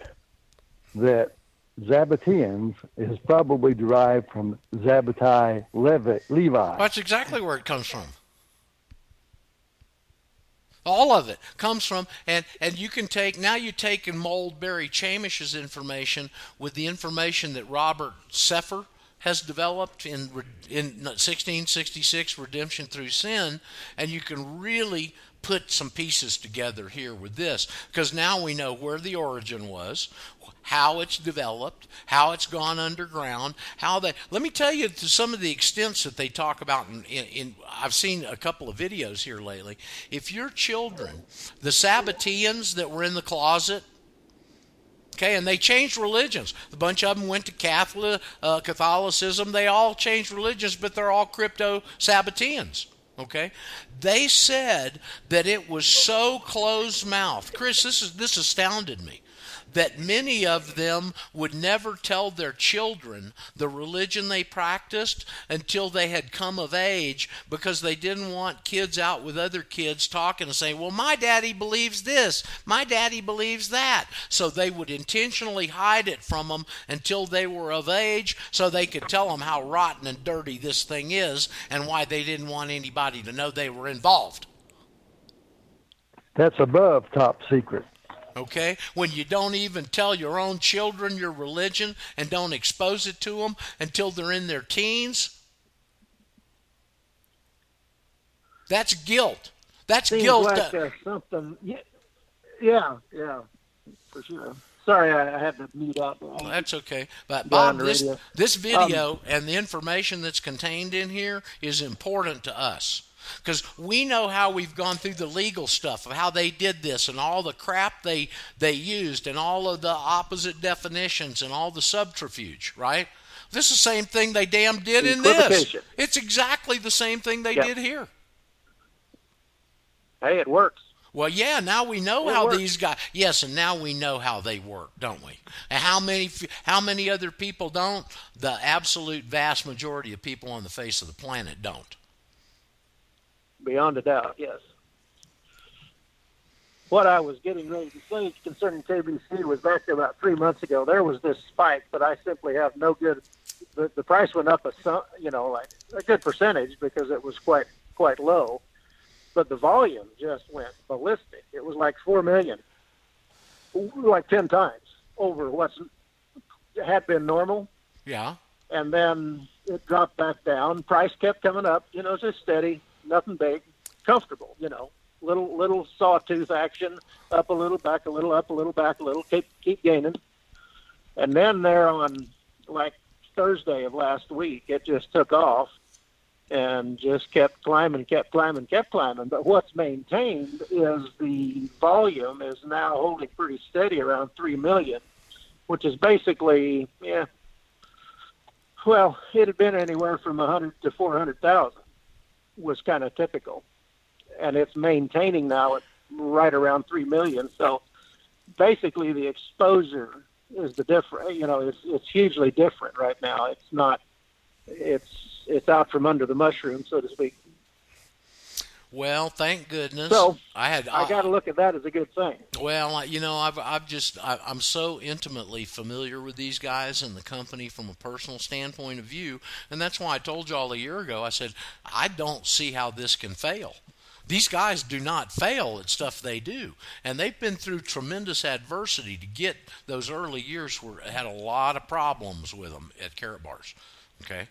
that Sabbateans is probably derived from Zabbatai Levi. That's exactly where it comes from. All of it comes from, and you can take, now you take and mold Barry Chamish's information with the information that Robert Sepehr has developed in 1666 Redemption Through Sin, and you can really put some pieces together here with this, because now we know where the origin was, how it's developed, how it's gone underground, how that. Let me tell you to some of the extents that they talk about. I've seen a couple of videos here lately. If your children, the Sabbateans that were in the closet, okay, and they changed religions. A bunch of them went to Catholicism. They all changed religions, but they're all crypto-Sabbateans. Okay, they said that it was so closed-mouthed. Chris, this astounded me, that many of them would never tell their children the religion they practiced until they had come of age, because they didn't want kids out with other kids talking and saying, well, my daddy believes this, my daddy believes that. So they would intentionally hide it from them until they were of age so they could tell them how rotten and dirty this thing is and why they didn't want anybody to know they were involved. That's above top secret. Okay, when you don't even tell your own children your religion and don't expose it to them until they're in their teens, that's guilt. That's guilt. Like there's something. Yeah, for sure. Sorry, I had to mute up. Oh, that's okay. But Bob, this video and the information that's contained in here is important to us. Because we know how we've gone through the legal stuff of how they did this and all the crap they used and all of the opposite definitions and all the subterfuge, right? This is the same thing they damn did in this. It's exactly the same thing they did here. Hey, it works. Well, yeah, now we know how these guys, yes, and now we know how they work, don't we? And how many other people don't? The absolute vast majority of people on the face of the planet don't. Beyond a doubt, yes. What I was getting ready to say concerning KBC was back to about 3 months ago. There was this spike, but I simply have no good. The price went up like a good percentage because it was quite low, but the volume just went ballistic. It was like 4 million, like 10 times over what had been normal. Yeah, and then it dropped back down. Price kept coming up. Just steady. Nothing big, comfortable, little sawtooth action, up a little, back a little, up a little, back a little, keep gaining. And then there on like Thursday of last week, it just took off and just kept climbing. But what's maintained is the volume is now holding pretty steady around 3 million, which is basically, it had been anywhere from 100 to 400,000. Was kind of typical, and it's maintaining now at right around 3 million. So basically the exposure is the different, it's hugely different right now. It's not, it's out from under the mushroom, so to speak. Well, thank goodness. So I got to look at that as a good thing. Well, I'm so intimately familiar with these guys and the company from a personal standpoint of view, and that's why I told you all a year ago. I said I don't see how this can fail. These guys do not fail at stuff they do, and they've been through tremendous adversity to get those early years where I had a lot of problems with them at Karatbars. Okay.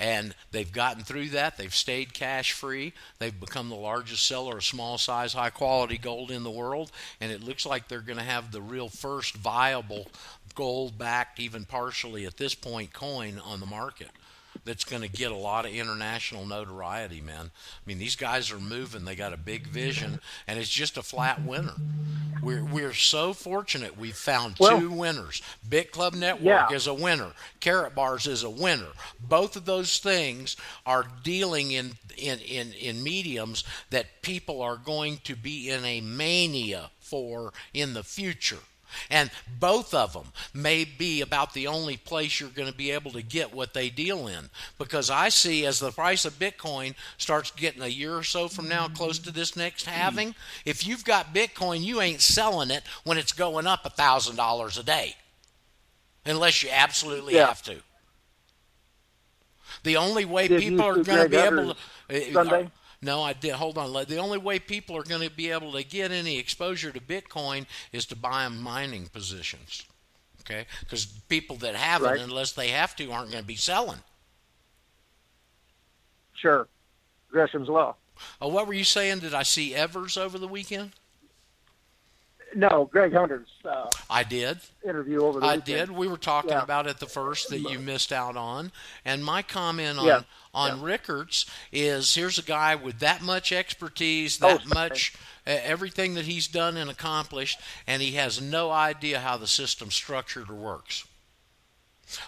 And they've gotten through that. They've stayed cash free. They've become the largest seller of small size, high quality gold in the world. And it looks like they're going to have the real first viable gold backed, even partially at this point, coin on the market. That's going to get a lot of international notoriety, man. I mean, these guys are moving. They got a big vision, and it's just a flat winner. We're so fortunate we've found two winners. Bit Club Network is a winner. Karatbars is a winner. Both of those things are dealing in mediums that people are going to be in a mania for in the future. And both of them may be about the only place you're going to be able to get what they deal in. Because I see as the price of Bitcoin starts getting a year or so from now close to this next halving, if you've got Bitcoin, you ain't selling it when it's going up $1,000 a day. Unless you absolutely have to. The only way people are going to be able to... Sunday? No, I did. Hold on. The only way people are going to be able to get any exposure to Bitcoin is to buy them mining positions, okay? Because people that haven't, unless they have to, aren't going to be selling. Sure. Gresham's Law. Oh, what were you saying? Did I see Evers over the weekend? No, Greg Hunter's I did interview over the weekend. I did. We were talking about it the first that you missed out on. And my comment on Rickards is here's a guy with that much expertise, that much everything that he's done and accomplished, and he has no idea how the system's structured or works.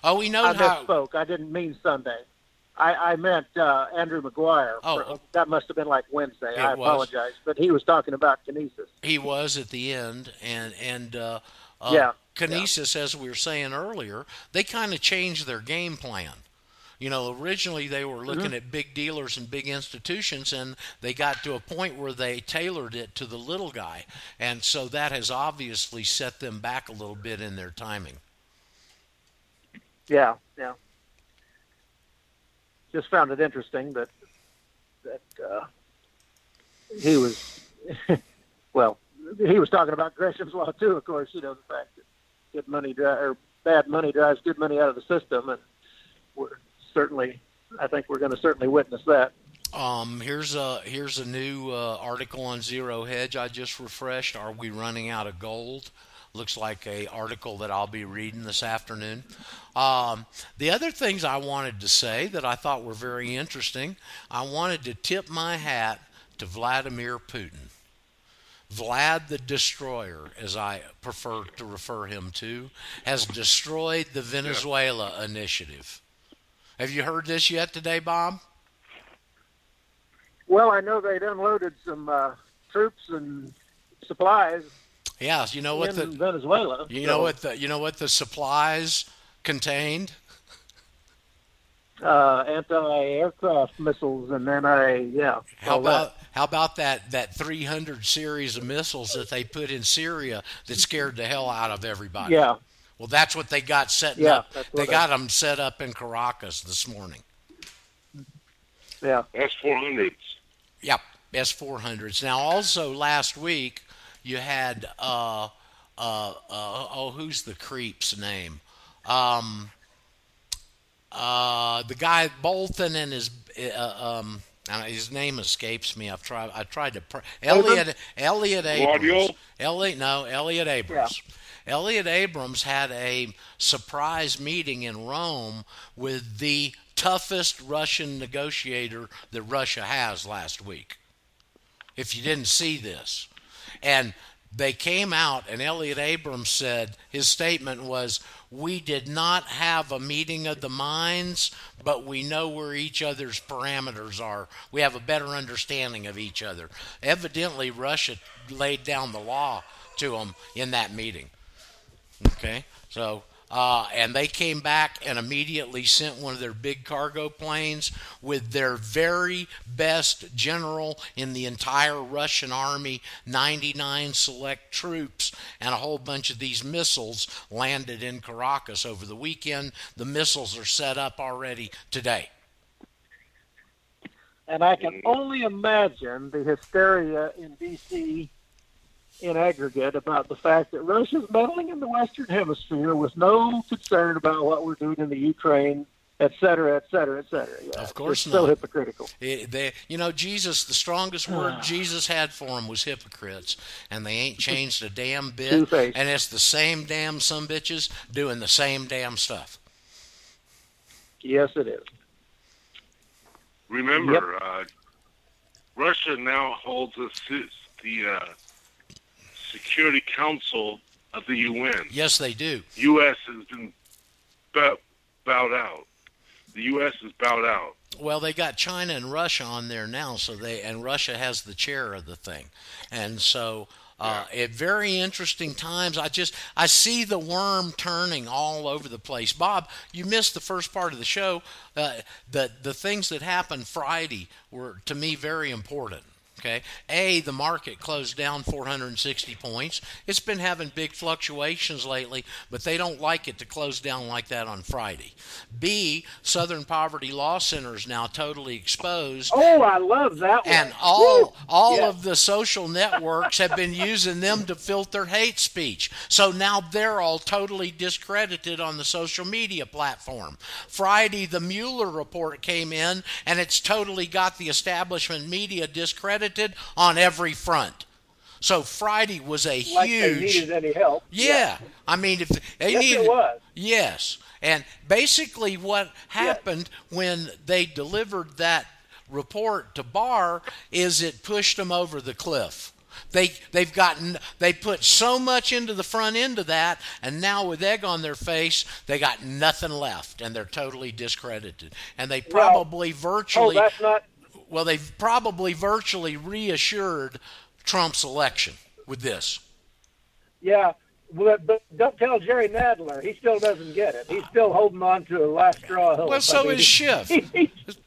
Oh, he knows how. I misspoke. I didn't mean Sunday. I meant Andrew McGuire. Oh, that must have been like Wednesday. I apologize, but he was talking about Kinesis. He was at the end, and Kinesis, as we were saying earlier, they kind of changed their game plan. You know, originally they were looking at big dealers and big institutions, and they got to a point where they tailored it to the little guy, and so that has obviously set them back a little bit in their timing. Yeah, yeah. Just found it interesting that he was, well, he was talking about Gresham's Law too. Of course, you know the fact that good money or bad money drives good money out of the system, and I think we're going to certainly witness that. Here's a new article on Zero Hedge I just refreshed. Are we running out of gold? Looks like an article that I'll be reading this afternoon. The other things I wanted to say that I thought were very interesting, I wanted to tip my hat to Vladimir Putin. Vlad the Destroyer, as I prefer to refer him to, has destroyed the Venezuela initiative. Have you heard this yet today, Bob? Well, I know they'd unloaded some troops and supplies. Yes, you know what the Venezuela. You know what the supplies contained? Anti-aircraft missiles, and then How about that 300 series of missiles that they put in Syria that scared the hell out of everybody? Yeah. Well, that's what they got set up. They got them set up in Caracas this morning. Yeah. S-400s. Yep, S-400s. Now, also last week. You had, who's the creep's name? The guy Bolton and his name escapes me. I tried to Elliot Abrams. Elliot Abrams. Yeah. Elliot Abrams had a surprise meeting in Rome with the toughest Russian negotiator that Russia has last week. If you didn't see this. And they came out, and Elliot Abrams said, his statement was, we did not have a meeting of the minds, but we know where each other's parameters are. We have a better understanding of each other. Evidently, Russia laid down the law to them in that meeting. Okay? So... and they came back and immediately sent one of their big cargo planes with their very best general in the entire Russian army, 99 select troops, and a whole bunch of these missiles landed in Caracas over the weekend. The missiles are set up already today. And I can only imagine the hysteria in D.C., in aggregate, about the fact that Russia's meddling in the Western Hemisphere with no concern about what we're doing in the Ukraine, et cetera, et cetera, et cetera. Yeah, of course not. So hypocritical. Jesus, the strongest word Jesus had for them was hypocrites, and they ain't changed a damn bit. Two-faced. And it's the same damn sumbitches doing the same damn stuff. Yes, it is. Remember, Russia now holds the Security Council of the UN. Yes, they do. U.S. has been bowed out. The U.S. is bowed out. Well, they got China and Russia on there now, so Russia has the chair of the thing, and so at very interesting times. I see the worm turning all over the place. Bob, you missed the first part of the show. The things that happened Friday were, to me, very important. Okay. A, the market closed down 460 points. It's been having big fluctuations lately, but they don't like it to close down like that on Friday. B, Southern Poverty Law Center is now totally exposed. Oh, I love that one. And all of the social networks have been using them to filter hate speech. So now they're all totally discredited on the social media platform. Friday, the Mueller report came in, and it's totally got the establishment media discredited on every front. So Friday was a huge. Like they needed any help. Yeah. I mean, if they needed. Yes, it was. Yes. And basically what happened when they delivered that report to Barr is it pushed them over the cliff. They put so much into the front end of that, and now with egg on their face, they got nothing left, and they're totally discredited. And they probably virtually reassured Trump's election with this. Yeah, but don't tell Jerry Nadler. He still doesn't get it. He's still holding on to a last straw. Well, is Schiff.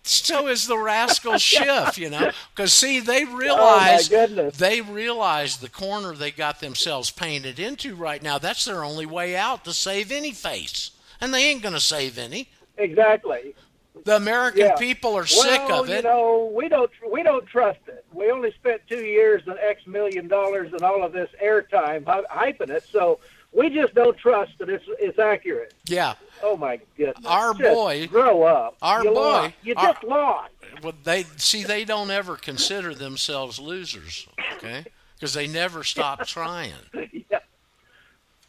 So is the rascal Schiff, you know. Because, see, they realize the corner they got themselves painted into right now. That's their only way out to save any face. And they ain't going to save any. Exactly. The American people are sick of it. We don't trust it. We only spent 2 years and X million dollars and all of this airtime hyping it, so we just don't trust that it's accurate. Yeah. Oh my goodness. Our just boy, grow up. Our you boy, lost. You just lost. Well, they don't ever consider themselves losers, okay? Because they never stop trying. Yeah.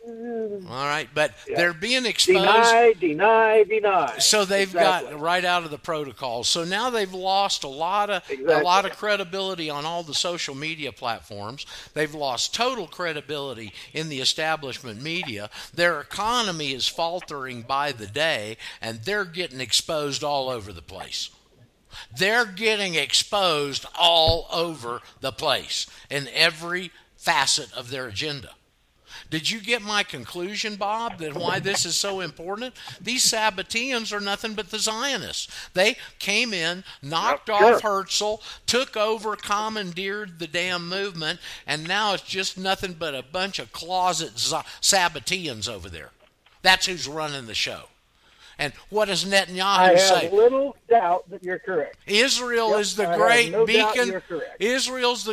All right, but they're being exposed. Deny. So they've got right out of the protocol. So now they've lost a lot of credibility on all the social media platforms. They've lost total credibility in the establishment media. Their economy is faltering by the day, and they're getting exposed all over the place. In every facet of their agenda. Did you get my conclusion, Bob, that why this is so important? These Sabbateans are nothing but the Zionists. They came in, knocked off Herzl, took over, commandeered the damn movement, and now it's just nothing but a bunch of closet Sabbateans over there. That's who's running the show. And what does Netanyahu say? I have little doubt that you're correct. Israel's the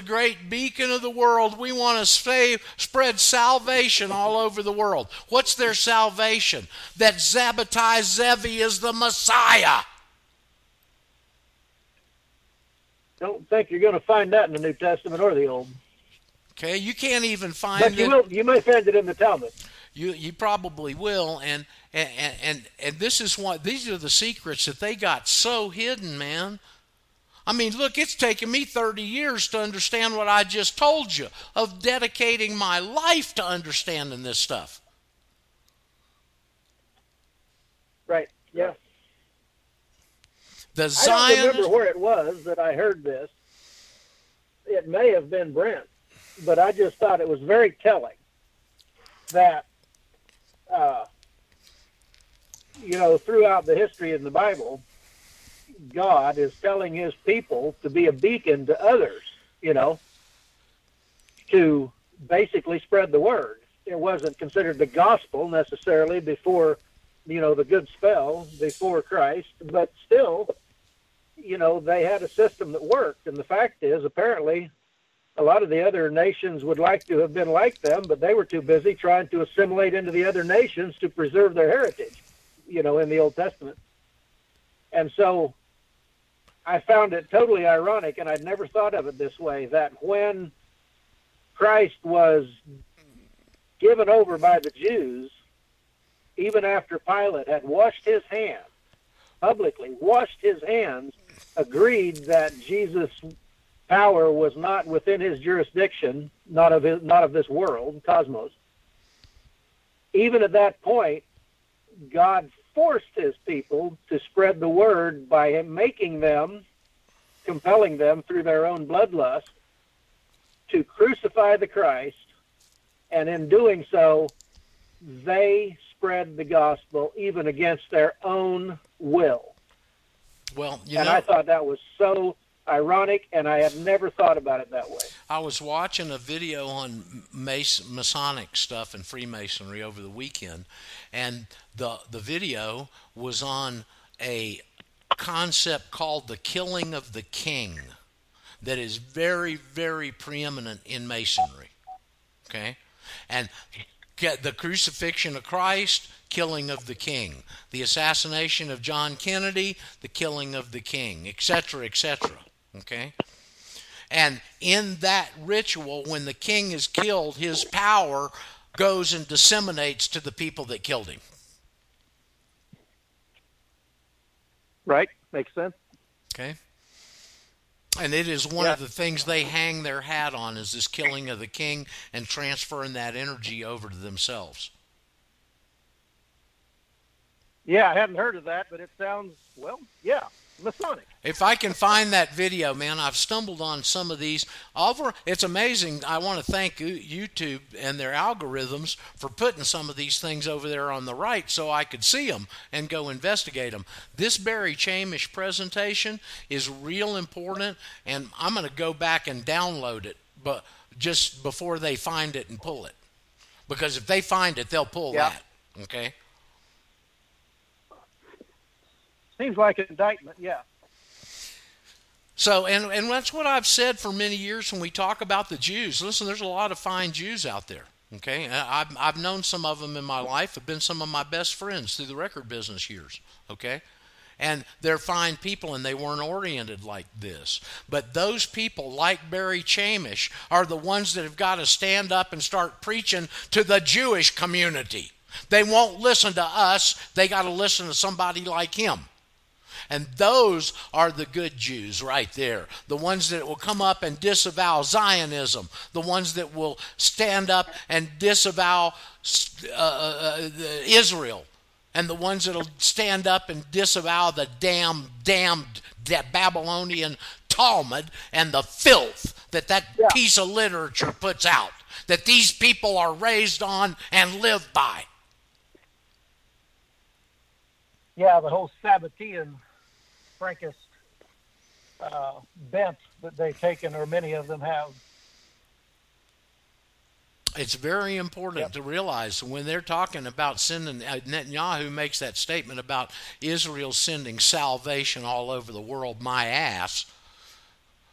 great beacon of the world. We want to spread salvation all over the world. What's their salvation? That Zabbatai Zevi is the Messiah. Don't think you're going to find that in the New Testament or the Old. Okay, you can't even find it. You may find it in the Talmud. You probably will, and this is what these are the secrets that they got so hidden, man. I mean, look, it's taken me 30 years to understand what I just told you, of dedicating my life to understanding this stuff. Right. Yeah. I don't remember where it was that I heard this. It may have been Brent, but I just thought it was very telling that. Throughout the history in the Bible, God is telling his people to be a beacon to others, to basically spread the word. It wasn't considered the gospel necessarily before, the good spell before Christ, but still, they had a system that worked. And the fact is, apparently, a lot of the other nations would like to have been like them, but they were too busy trying to assimilate into the other nations to preserve their heritage, in the Old Testament. And so I found it totally ironic, and I'd never thought of it this way, that when Christ was given over by the Jews, even after Pilate had washed his hands, publicly washed his hands, agreed that Jesus' power was not within his jurisdiction, not of this world, cosmos. Even at that point, God forced his people to spread the word by compelling them through their own bloodlust to crucify the Christ, and in doing so, they spread the gospel even against their own will. Well, you know, and I thought that was so ironic, and I had never thought about it that way. I was watching a video on Masonic stuff and Freemasonry over the weekend, and the video was on a concept called the killing of the king that is very, very preeminent in Masonry. Okay? And the crucifixion of Christ, killing of the king. The assassination of John Kennedy, the killing of the king, etc., etc. Okay? And in that ritual, when the king is killed, his power goes and disseminates to the people that killed him. Right? Makes sense. Okay? And it is one of the things they hang their hat on, is this killing of the king and transferring that energy over to themselves. Yeah, I hadn't heard of that, but it sounds, well, yeah, Masonic. If I can find that video, man, I've stumbled on some of these. It's amazing. I want to thank YouTube and their algorithms for putting some of these things over there on the right so I could see them and go investigate them. This Barry Chamish presentation is real important, and I'm going to go back and download it, but just before they find it and pull it. Because if they find it, they'll pull that. Okay? Seems like an indictment, yeah. So, and that's what I've said for many years when we talk about the Jews. Listen, there's a lot of fine Jews out there, okay? I've known some of them in my life. Have been some of my best friends through the record business years, okay? And they're fine people, and they weren't oriented like this. But those people, like Barry Chamish, are the ones that have got to stand up and start preaching to the Jewish community. They won't listen to us. They got to listen to somebody like him. And those are the good Jews right there, the ones that will come up and disavow Zionism, the ones that will stand up and disavow Israel, and the ones that will stand up and disavow the damned Babylonian Talmud and the filth that that piece of literature puts out, that these people are raised on and live by. Yeah, the whole Sabbatean Frankist bent that they've taken, or many of them have. It's very important to realize when they're talking about sending, Netanyahu makes that statement about Israel sending salvation all over the world, my ass.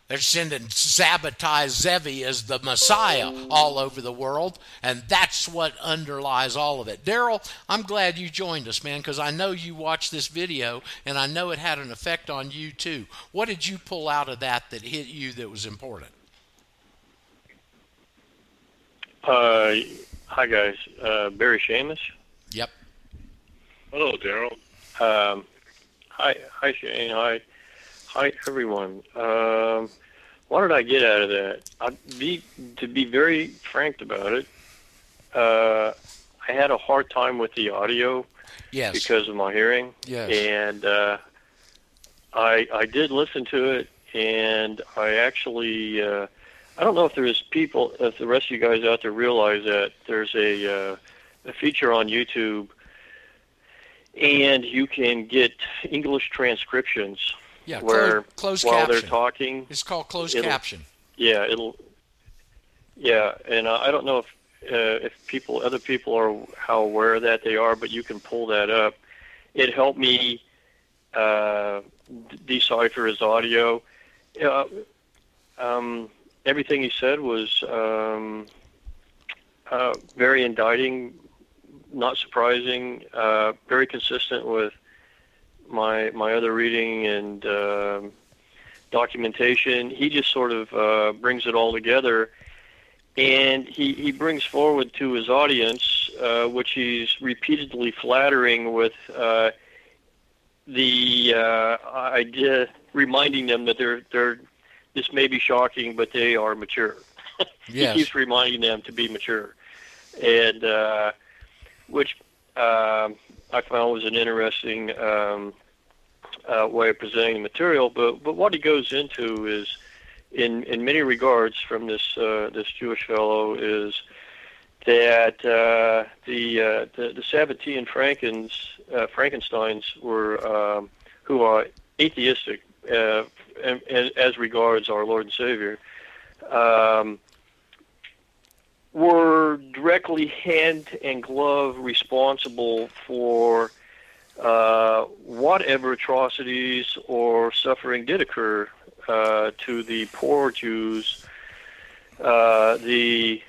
They're sending Sabbatai Zevi as the Messiah all over the world, and that's what underlies all of it. Daryl, I'm glad you joined us, man, because I know you watched this video, and I know it had an effect on you, too. What did you pull out of that hit you that was important? Hi, guys. Barry Chamish? Yep. Hello, Daryl. Hi, Shane. Hi, everyone. What did I get out of that? To be very frank about it, I had a hard time with the audio because of my hearing. Yes. And I did listen to it, and I actually, I don't know if there's people, if the rest of you guys out there realize that there's a feature on YouTube, and you can get English transcriptions. Yeah, where closed while caption. They're talking, it's called closed caption. Yeah, and I don't know if other people are how aware of that they are, but you can pull that up. It helped me decipher his audio. Everything he said was very indicting, not surprising, very consistent with my other reading and documentation. He just sort of brings it all together, and he brings forward to his audience, which he's repeatedly flattering with the idea, reminding them that they're this may be shocking, but they are mature. Yes. He keeps reminding them to be mature, and which. I found was an interesting way of presenting the material, but what he goes into is in many regards from this Jewish fellow is that the Sabbatean Frankensteins were who are atheistic and as regards our Lord and Savior, were directly hand and glove responsible for whatever atrocities or suffering did occur to the poor Jews. The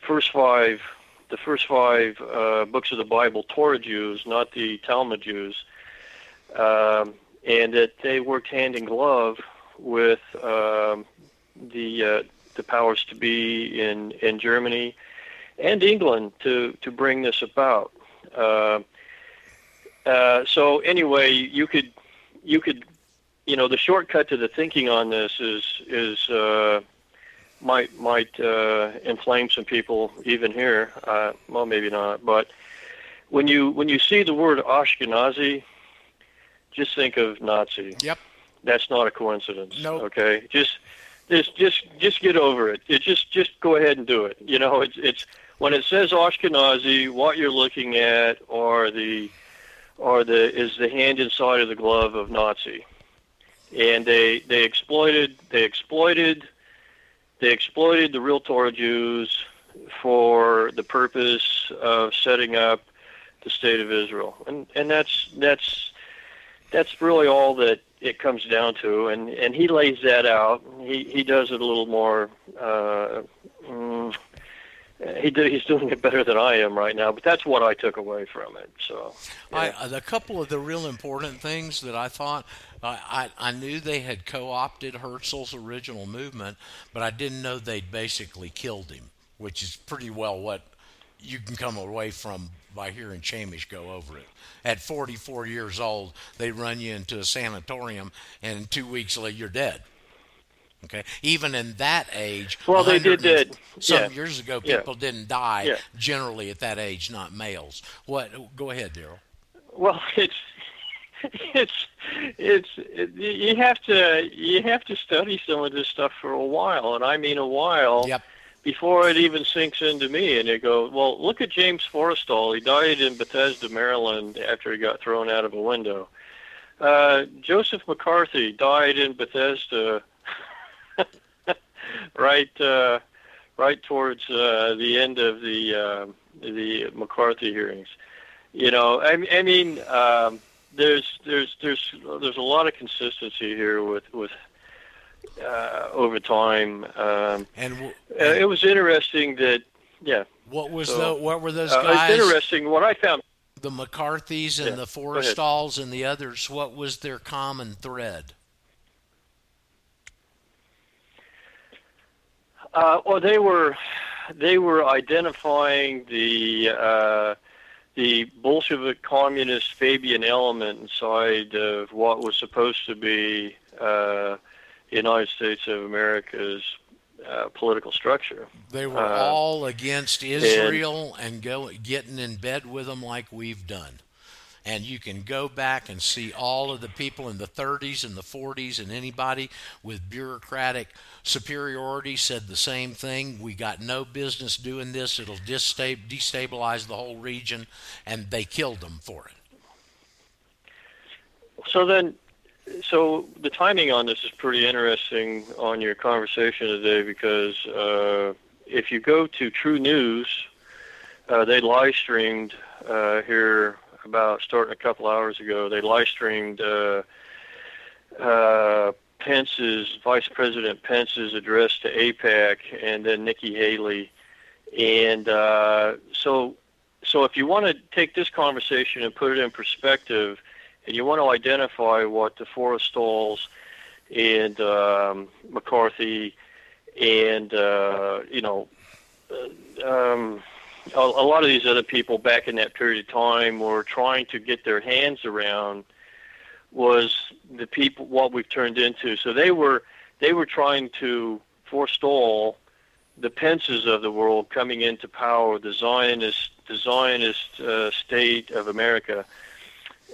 first five books of the Bible, Torah Jews, not the Talmud Jews, and that they worked hand in glove with the powers to be in Germany and England to bring this about. So anyway, you could. You know, the shortcut to the thinking on this is might inflame some people even here. Well, maybe not. But when you see the word Ashkenazi, just think of Nazi. Yep, that's not a coincidence. No. Nope. Okay, just get over it. Just go ahead and do it. You know, it's when it says Ashkenazi, what you're looking at is the hand inside of the glove of Nazi. And they exploited the real Torah Jews for the purpose of setting up the state of Israel, and that's really all that it comes down to. And he lays that out. He does it a little more. He's doing it better than I am right now, but that's what I took away from it. So, yeah. A couple of the real important things that I thought, I knew they had co-opted Herzl's original movement, but I didn't know they'd basically killed him, which is pretty well what you can come away from by hearing Chamish go over it. At 44 years old, they run you into a sanatorium, and 2 weeks later, you're dead. Okay. Even in that age, well, they did that some years ago. People didn't die generally at that age, not males. What? Go ahead, Darryl. Well, it's you have to study some of this stuff for a while, and I mean a while before it even sinks into me. And you go, well, look at James Forrestal. He died in Bethesda, Maryland, after he got thrown out of a window. Joseph McCarthy died in Bethesda. Right towards the end of the McCarthy hearings. You know, I mean, there's a lot of consistency here with over time. And it was interesting that what were those guys? It's interesting what I found. The McCarthys and the Forrestalls and the others. What was their common thread? Well, they were identifying the Bolshevik communist Fabian element inside of what was supposed to be the United States of America's political structure. They were all against Israel and getting in bed with them like we've done. And you can go back and see all of the people in the 30s and the 40s, and anybody with bureaucratic superiority said the same thing. We got no business doing this. It'll destabilize the whole region, and they killed them for it. So the timing on this is pretty interesting on your conversation today, because if you go to True News, they live streamed here. About starting a couple hours ago, they live streamed Vice President Pence's address to AIPAC, and then Nikki Haley. And so if you want to take this conversation and put it in perspective, and you want to identify what the Forrestalls and McCarthy and a lot of these other people back in that period of time were trying to get their hands around was the people what we've turned into. So they were trying to forestall the Pences of the world coming into power, the Zionist state of America,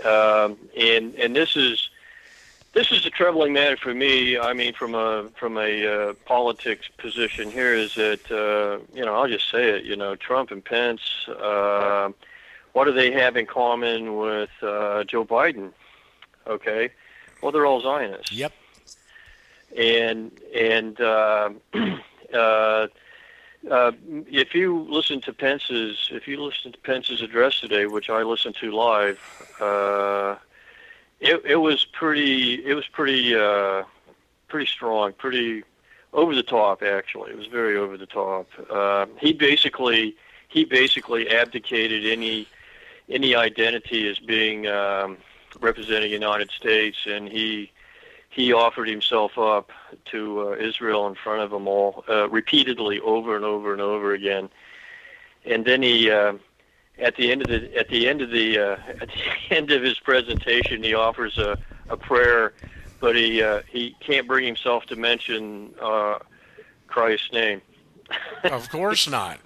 and this is This is a troubling matter for me. I mean, from a politics position here, is that I'll just say it. Trump and Pence. What do they have in common with Joe Biden? Okay, well, they're all Zionists. Yep. And if you listen to Pence's address today, which I listened to live, it was pretty strong, pretty over the top. Actually, it was very over the top. He basically abdicated any identity as being representing the United States, and he offered himself up to Israel in front of them all repeatedly, over and over and over again. And then he, at the end of his presentation, he offers a prayer, but he can't bring himself to mention Christ's name. Of course not.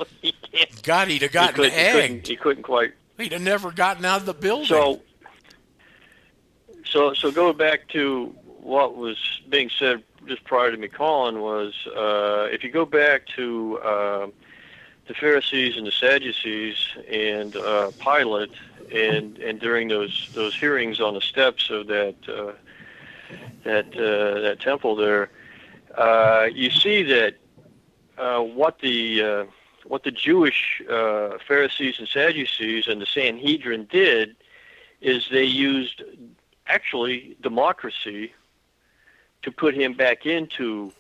God, he'd have gotten egged. He couldn't quite. He'd have never gotten out of the building. So going back to what was being said just prior to me calling was, if you go back to the Pharisees and the Sadducees and Pilate, and during those hearings on the steps of that temple there, you see that what the Jewish Pharisees and Sadducees and the Sanhedrin did is they used actually democracy to put him back into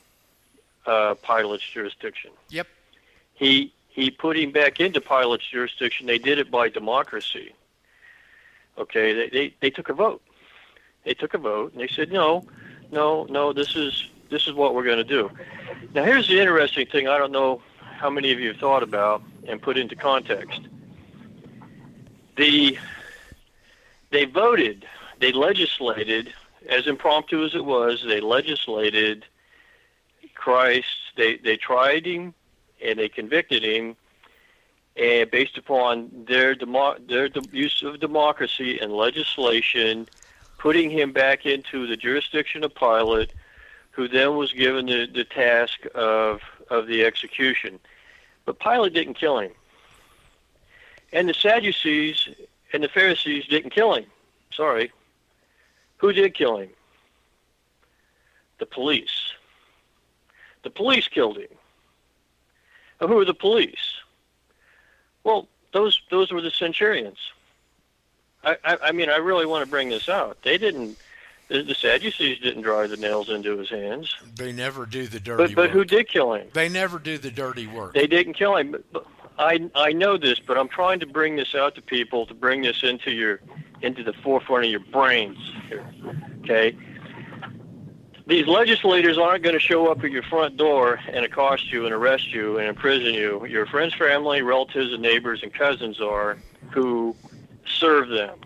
Pilate's jurisdiction. Yep. He put him back into Pilate's jurisdiction. They did it by democracy. Okay, they took a vote. They took a vote and they said, no, this is what we're going to do. Now, here's the interesting thing I don't know how many of you have thought about and put into context. They voted, they legislated, as impromptu as it was, they legislated Christ. They tried him and they convicted him, and based upon their use of democracy and legislation, putting him back into the jurisdiction of Pilate, who then was given the task of the execution. But Pilate didn't kill him. And the Sadducees and the Pharisees didn't kill him. Sorry. Who did kill him? The police. The police killed him. Now, who were the police? Well, those were the centurions. I mean, I really want to bring this out. They didn't. The Sadducees didn't drive the nails into his hands. They never do the dirty work. But who did kill him? They never do the dirty work. They didn't kill him. But I know this, but I'm trying to bring this out to people, to bring this into the forefront of your brains here, okay? These legislators aren't going to show up at your front door and accost you and arrest you and imprison you. Your friends, family, relatives, and neighbors and cousins are who serve them,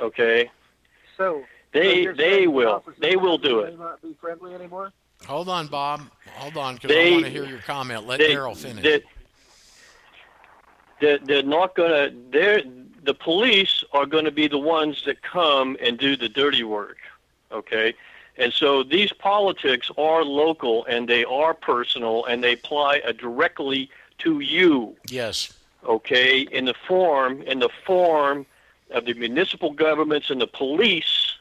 okay? So they will do it. They will not be friendly anymore? Hold on, Bob. Hold on, because I want to hear your comment. Let Darryl finish. They're not going to... The police are going to be the ones that come and do the dirty work, okay? And so these politics are local, and they are personal, and they apply directly to you. Yes. Okay, in the form of the municipal governments and the police,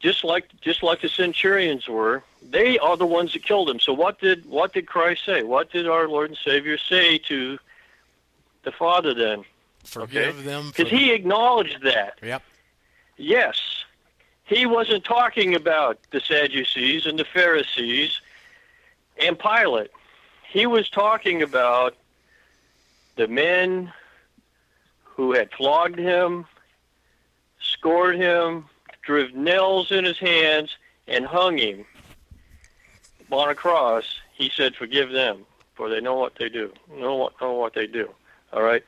just like the centurions were, they are the ones that killed him. So what did Christ say? What did our Lord and Savior say to the Father then? Forgive them. Because he acknowledged that. Yep. Yes. He wasn't talking about the Sadducees and the Pharisees and Pilate. He was talking about the men who had flogged him, scored him, drove nails in his hands, and hung him on a cross. He said, forgive them, for they know what they do. Know what they do. All right?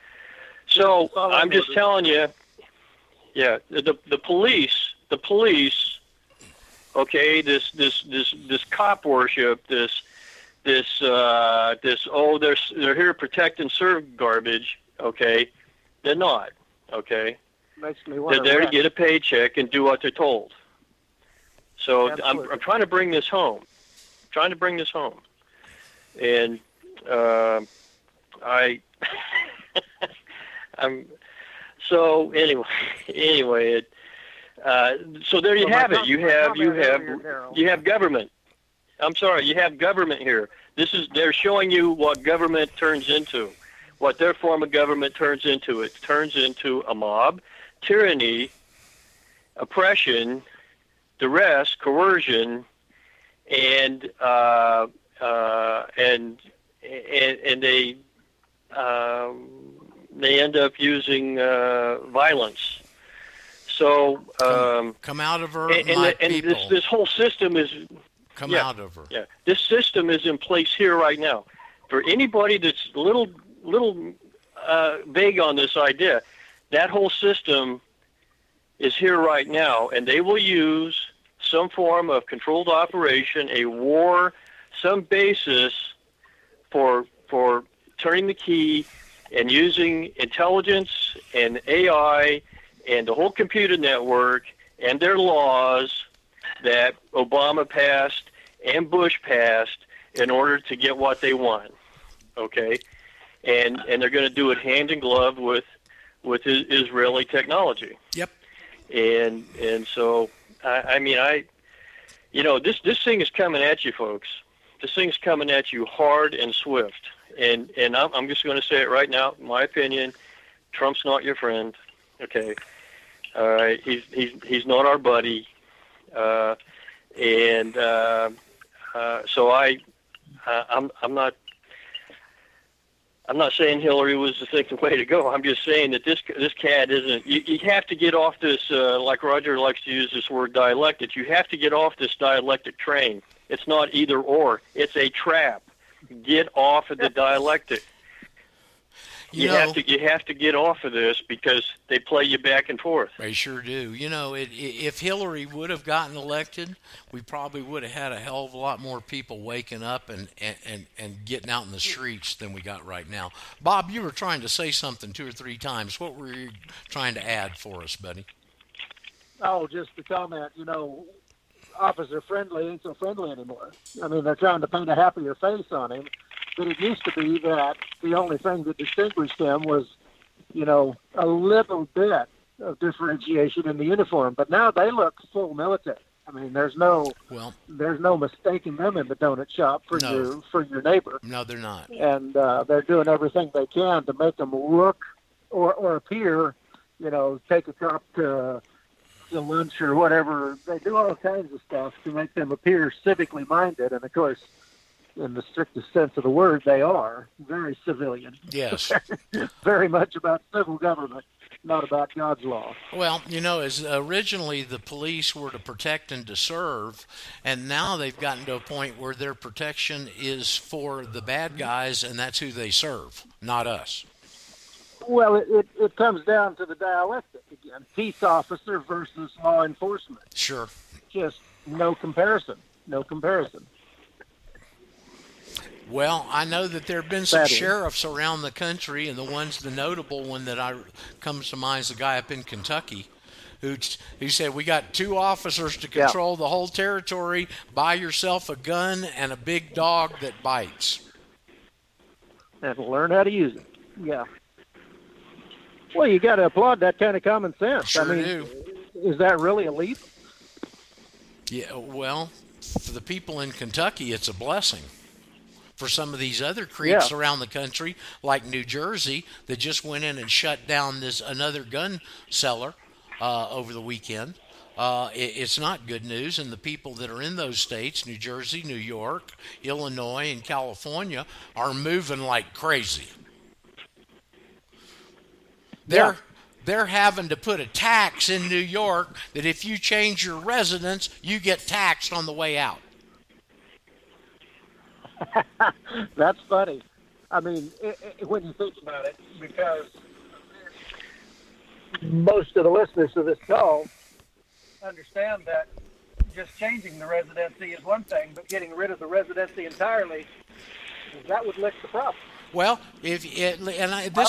So I'm just telling you, yeah. The police. Okay, this cop worship, this they're here to protect and serve garbage. Okay, they're not. Okay, they're there to get a paycheck and do what they're told. So I'm trying to bring this home, and I'm so anyway. So there you have it. You have government. I'm sorry, you have government here. This is, they're showing you what government turns into, what their form of government turns into. It turns into a mob, tyranny, oppression, duress, coercion, and they end up using violence. So come out of her, my people. This whole system is. Yeah, this system is in place here right now. For anybody that's a little vague on this idea, that whole system is here right now, and they will use some form of controlled operation, a war, some basis for turning the key and using intelligence and AI and the whole computer network and their laws that Obama passed and Bush passed in order to get what they want, okay? And they're going to do it hand in glove with Israeli technology. Yep. And so I mean you know, this thing is coming at you, folks. This thing's coming at you hard and swift. And I'm just going to say it right now. In my opinion, Trump's not your friend. Okay. All right. He's not our buddy. So I'm not saying Hillary was the thinking way to go. I'm just saying that this cat isn't. You have to get off this. Like Roger likes to use this word, dialectic. You have to get off this dialectic train. It's not either or. It's a trap. Get off of the dialectic. You know, you have to get off of this because they play you back and forth. They sure do. You know, if Hillary would have gotten elected, we probably would have had a hell of a lot more people waking up and getting out in the streets than we got right now. Bob, you were trying to say something two or three times. What were you trying to add for us, buddy? Oh, just the comment, you know, Officer Friendly ain't so friendly anymore. I mean, they're trying to paint a happier face on him. But it used to be that the only thing that distinguished them was, you know, a little bit of differentiation in the uniform. But now they look full military. I mean, there's no mistaking them in the donut shop for your neighbor. No, they're not. And they're doing everything they can to make them look or appear, you know, take a cop to lunch or whatever. They do all kinds of stuff to make them appear civically minded. And, of course, in the strictest sense of the word, they are very civilian. Yes. Very much about civil government, not about God's law. Well, you know, as originally the police were to protect and to serve, and now they've gotten to a point where their protection is for the bad guys, and that's who they serve, not us. Well, it comes down to the dialectic again. Peace officer versus law enforcement. Sure. Just no comparison. No comparison. Well, I know that there have been some sheriffs around the country, and the notable one that comes to mind is the guy up in Kentucky who said, we got two officers to control the whole territory. Buy yourself a gun and a big dog that bites. And learn how to use it. Yeah. Well, you got to applaud that kind of common sense. Sure I mean, do. Is that really a leap? Yeah, well, for the people in Kentucky, it's a blessing. For some of these other creeps around the country, like New Jersey, that just went in and shut down another gun seller over the weekend. It's not good news, and the people that are in those states, New Jersey, New York, Illinois, and California, are moving like crazy. They're having to put a tax in New York that if you change your residence, you get taxed on the way out. That's funny. I mean, when you think about it, because most of the listeners to this call understand that just changing the residency is one thing, but getting rid of the residency entirely, that would lick the problem. Well, this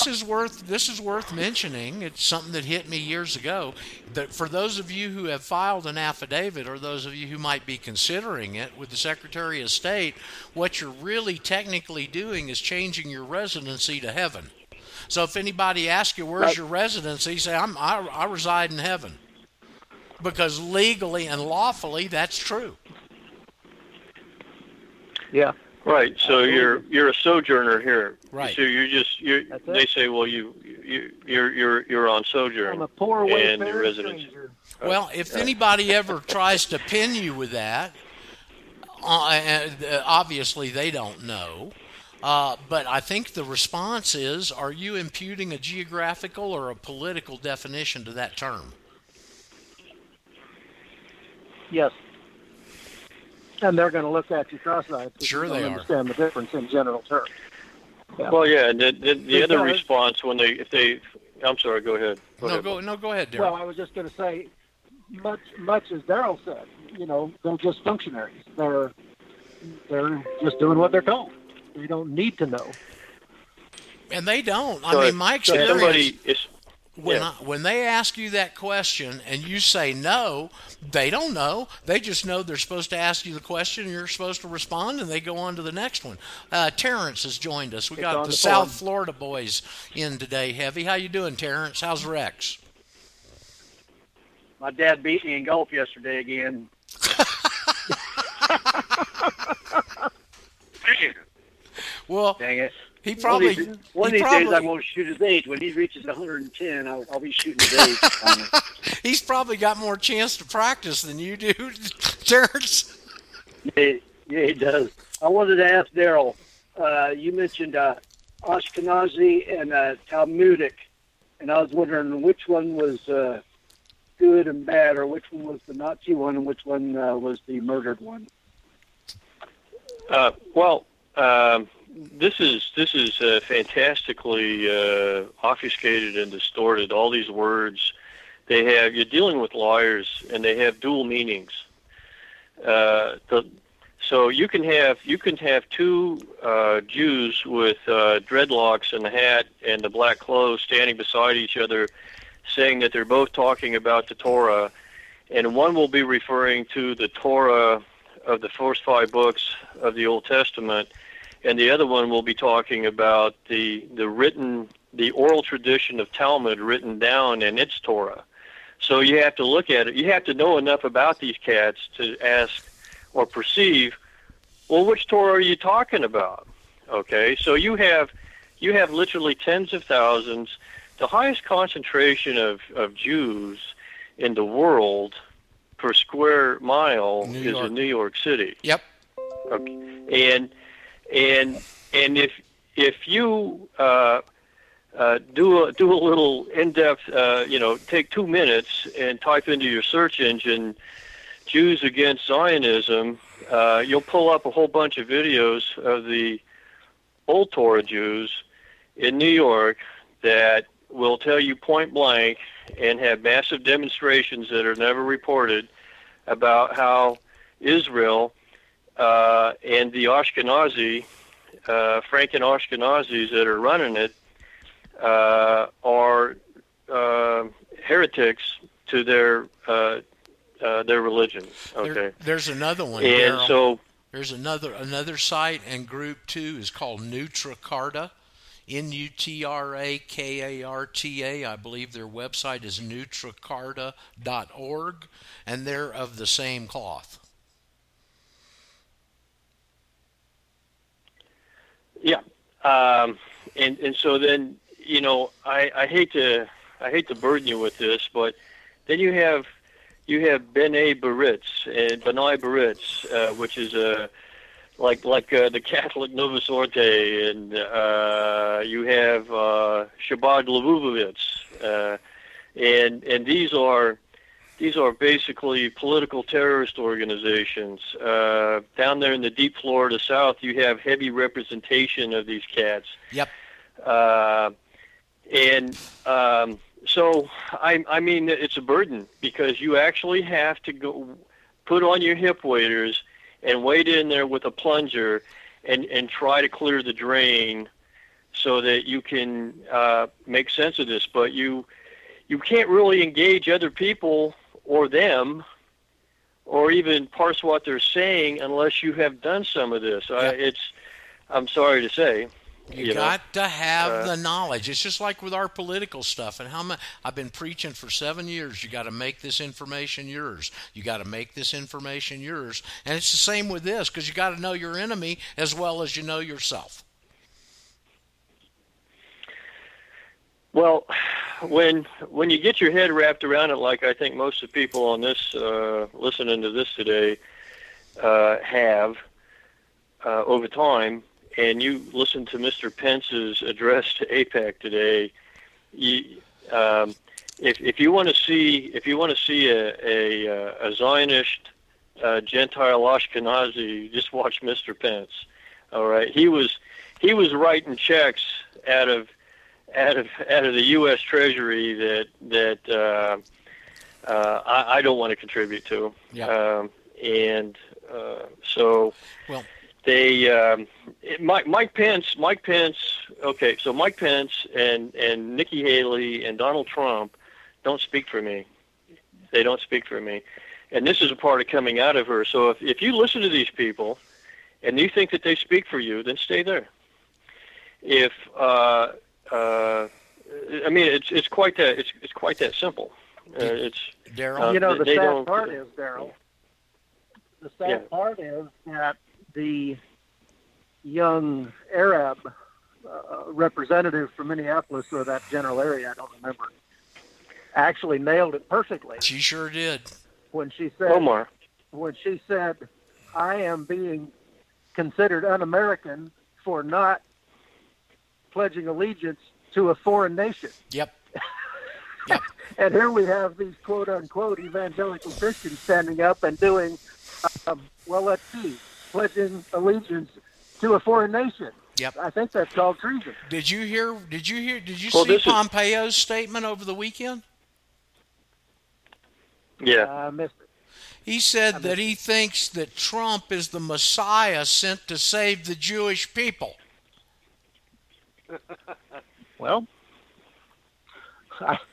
is worth mentioning. It's something that hit me years ago. That for those of you who have filed an affidavit, or those of you who might be considering it with the Secretary of State, what you're really technically doing is changing your residency to heaven. So if anybody asks you where's your residency, say I reside in heaven, because legally and lawfully that's true. Yeah. Right, so you're a sojourner here. Right. So they say, well, you're on sojourn. I'm a poor and your residence. Well, if anybody ever tries to pin you with that, obviously they don't know. But I think the response is, are you imputing a geographical or a political definition to that term? Yes. And they're going to look at you cross-eyed. Sure, they understand the difference in general terms. Yeah. Well, yeah. And the other response when if they, I'm sorry. Go ahead. Go ahead, Darryl. Well, I was just going to say, much as Darryl said, they're just functionaries. They're just doing what they're told. They don't need to know. And they don't. I mean, my experience. When they ask you that question and you say no, they don't know. They just know they're supposed to ask you the question and you're supposed to respond, and they go on to the next one. Terrence has joined us. We got the South Florida boys in today, Heavy. How you doing, Terrence? How's Rex? My dad beat me in golf yesterday again. Well, dang it. He probably. One of these days I won't shoot his age. When he reaches 110, I'll be shooting his age. He's probably got more chance to practice than you do, Terrence. Yeah, he does. I wanted to ask Darryl. You mentioned Ashkenazi and Talmudic, and I was wondering which one was good and bad, or which one was the Nazi one, and which one was the murdered one. This is fantastically obfuscated and distorted. All these words they have. You're dealing with lawyers, and they have dual meanings. So you can have two Jews with dreadlocks and a hat and the black clothes standing beside each other, saying that they're both talking about the Torah, and one will be referring to the Torah of the first five books of the Old Testament. And the other one will be talking about the oral tradition of Talmud written down in its Torah. So you have to look at it. You have to know enough about these cats to ask or perceive, well, which Torah are you talking about? Okay, so you have literally tens of thousands. The highest concentration of Jews in the world per square mile is in New York City. Yep. Okay. And if you do a little in-depth, take 2 minutes and type into your search engine Jews against Zionism, you'll pull up a whole bunch of videos of the old Torah Jews in New York that will tell you point blank and have massive demonstrations that are never reported about how Israel and the Ashkenazi, Franken Ashkenazis that are running it, are heretics to their religion. Okay. There's another one. And Darryl, so there's another site and group too is called Nutrakarta, N-U-T-R-A-K-A-R-T-A. I believe their website is nutrakarta.org, and they're of the same cloth. Yeah, and so then I hate to burden you with this, but then you have B'nai B'ritz and B'nai B'ritz, which is like the Catholic Novus Ordo, and you have Shabbat Lubavitch, and these are basically political terrorist organizations. Down there in the deep Florida South, you have heavy representation of these cats. Yep. So, I mean, it's a burden because you actually have to go put on your hip waders and wade in there with a plunger and try to clear the drain so that you can make sense of this. But you can't really engage other people or them or even parse what they're saying unless you have done some of this. Yeah. I'm sorry to say. You got to have the knowledge. It's just like with our political stuff. And how much I've been preaching for 7 years. You got to make this information yours. You got to make this information yours. And it's the same with this, because you got to know your enemy as well as you know yourself. Well, when you get your head wrapped around it, like I think most of the people on this listening to this today have over time. And you listen to Mr. Pence's address to AIPAC today. If you want to see a Zionist Gentile Ashkenazi, just watch Mr. Pence. All right, he was writing checks out of the U.S. Treasury that I don't want to contribute to. Yeah. Well. Mike Pence. Okay, so Mike Pence and Nikki Haley and Donald Trump don't speak for me. They don't speak for me, and this is a part of coming out of her. So if you listen to these people, and you think that they speak for you, then stay there. It's quite that simple. It's Daryl. The sad part is that the young Arab representative from Minneapolis, or that general area, I don't remember, actually nailed it perfectly. She sure did. When she said, Omar. When she said, I am being considered un-American for not pledging allegiance to a foreign nation. Yep. Yep. And here we have these quote-unquote evangelical Christians standing up and doing, let's see, pledging allegiance to a foreign nation. Yep. I think that's called treason. Did you see Pompeo's statement over the weekend? Yeah. I missed it. He said that he thinks that Trump is the Messiah sent to save the Jewish people. Well,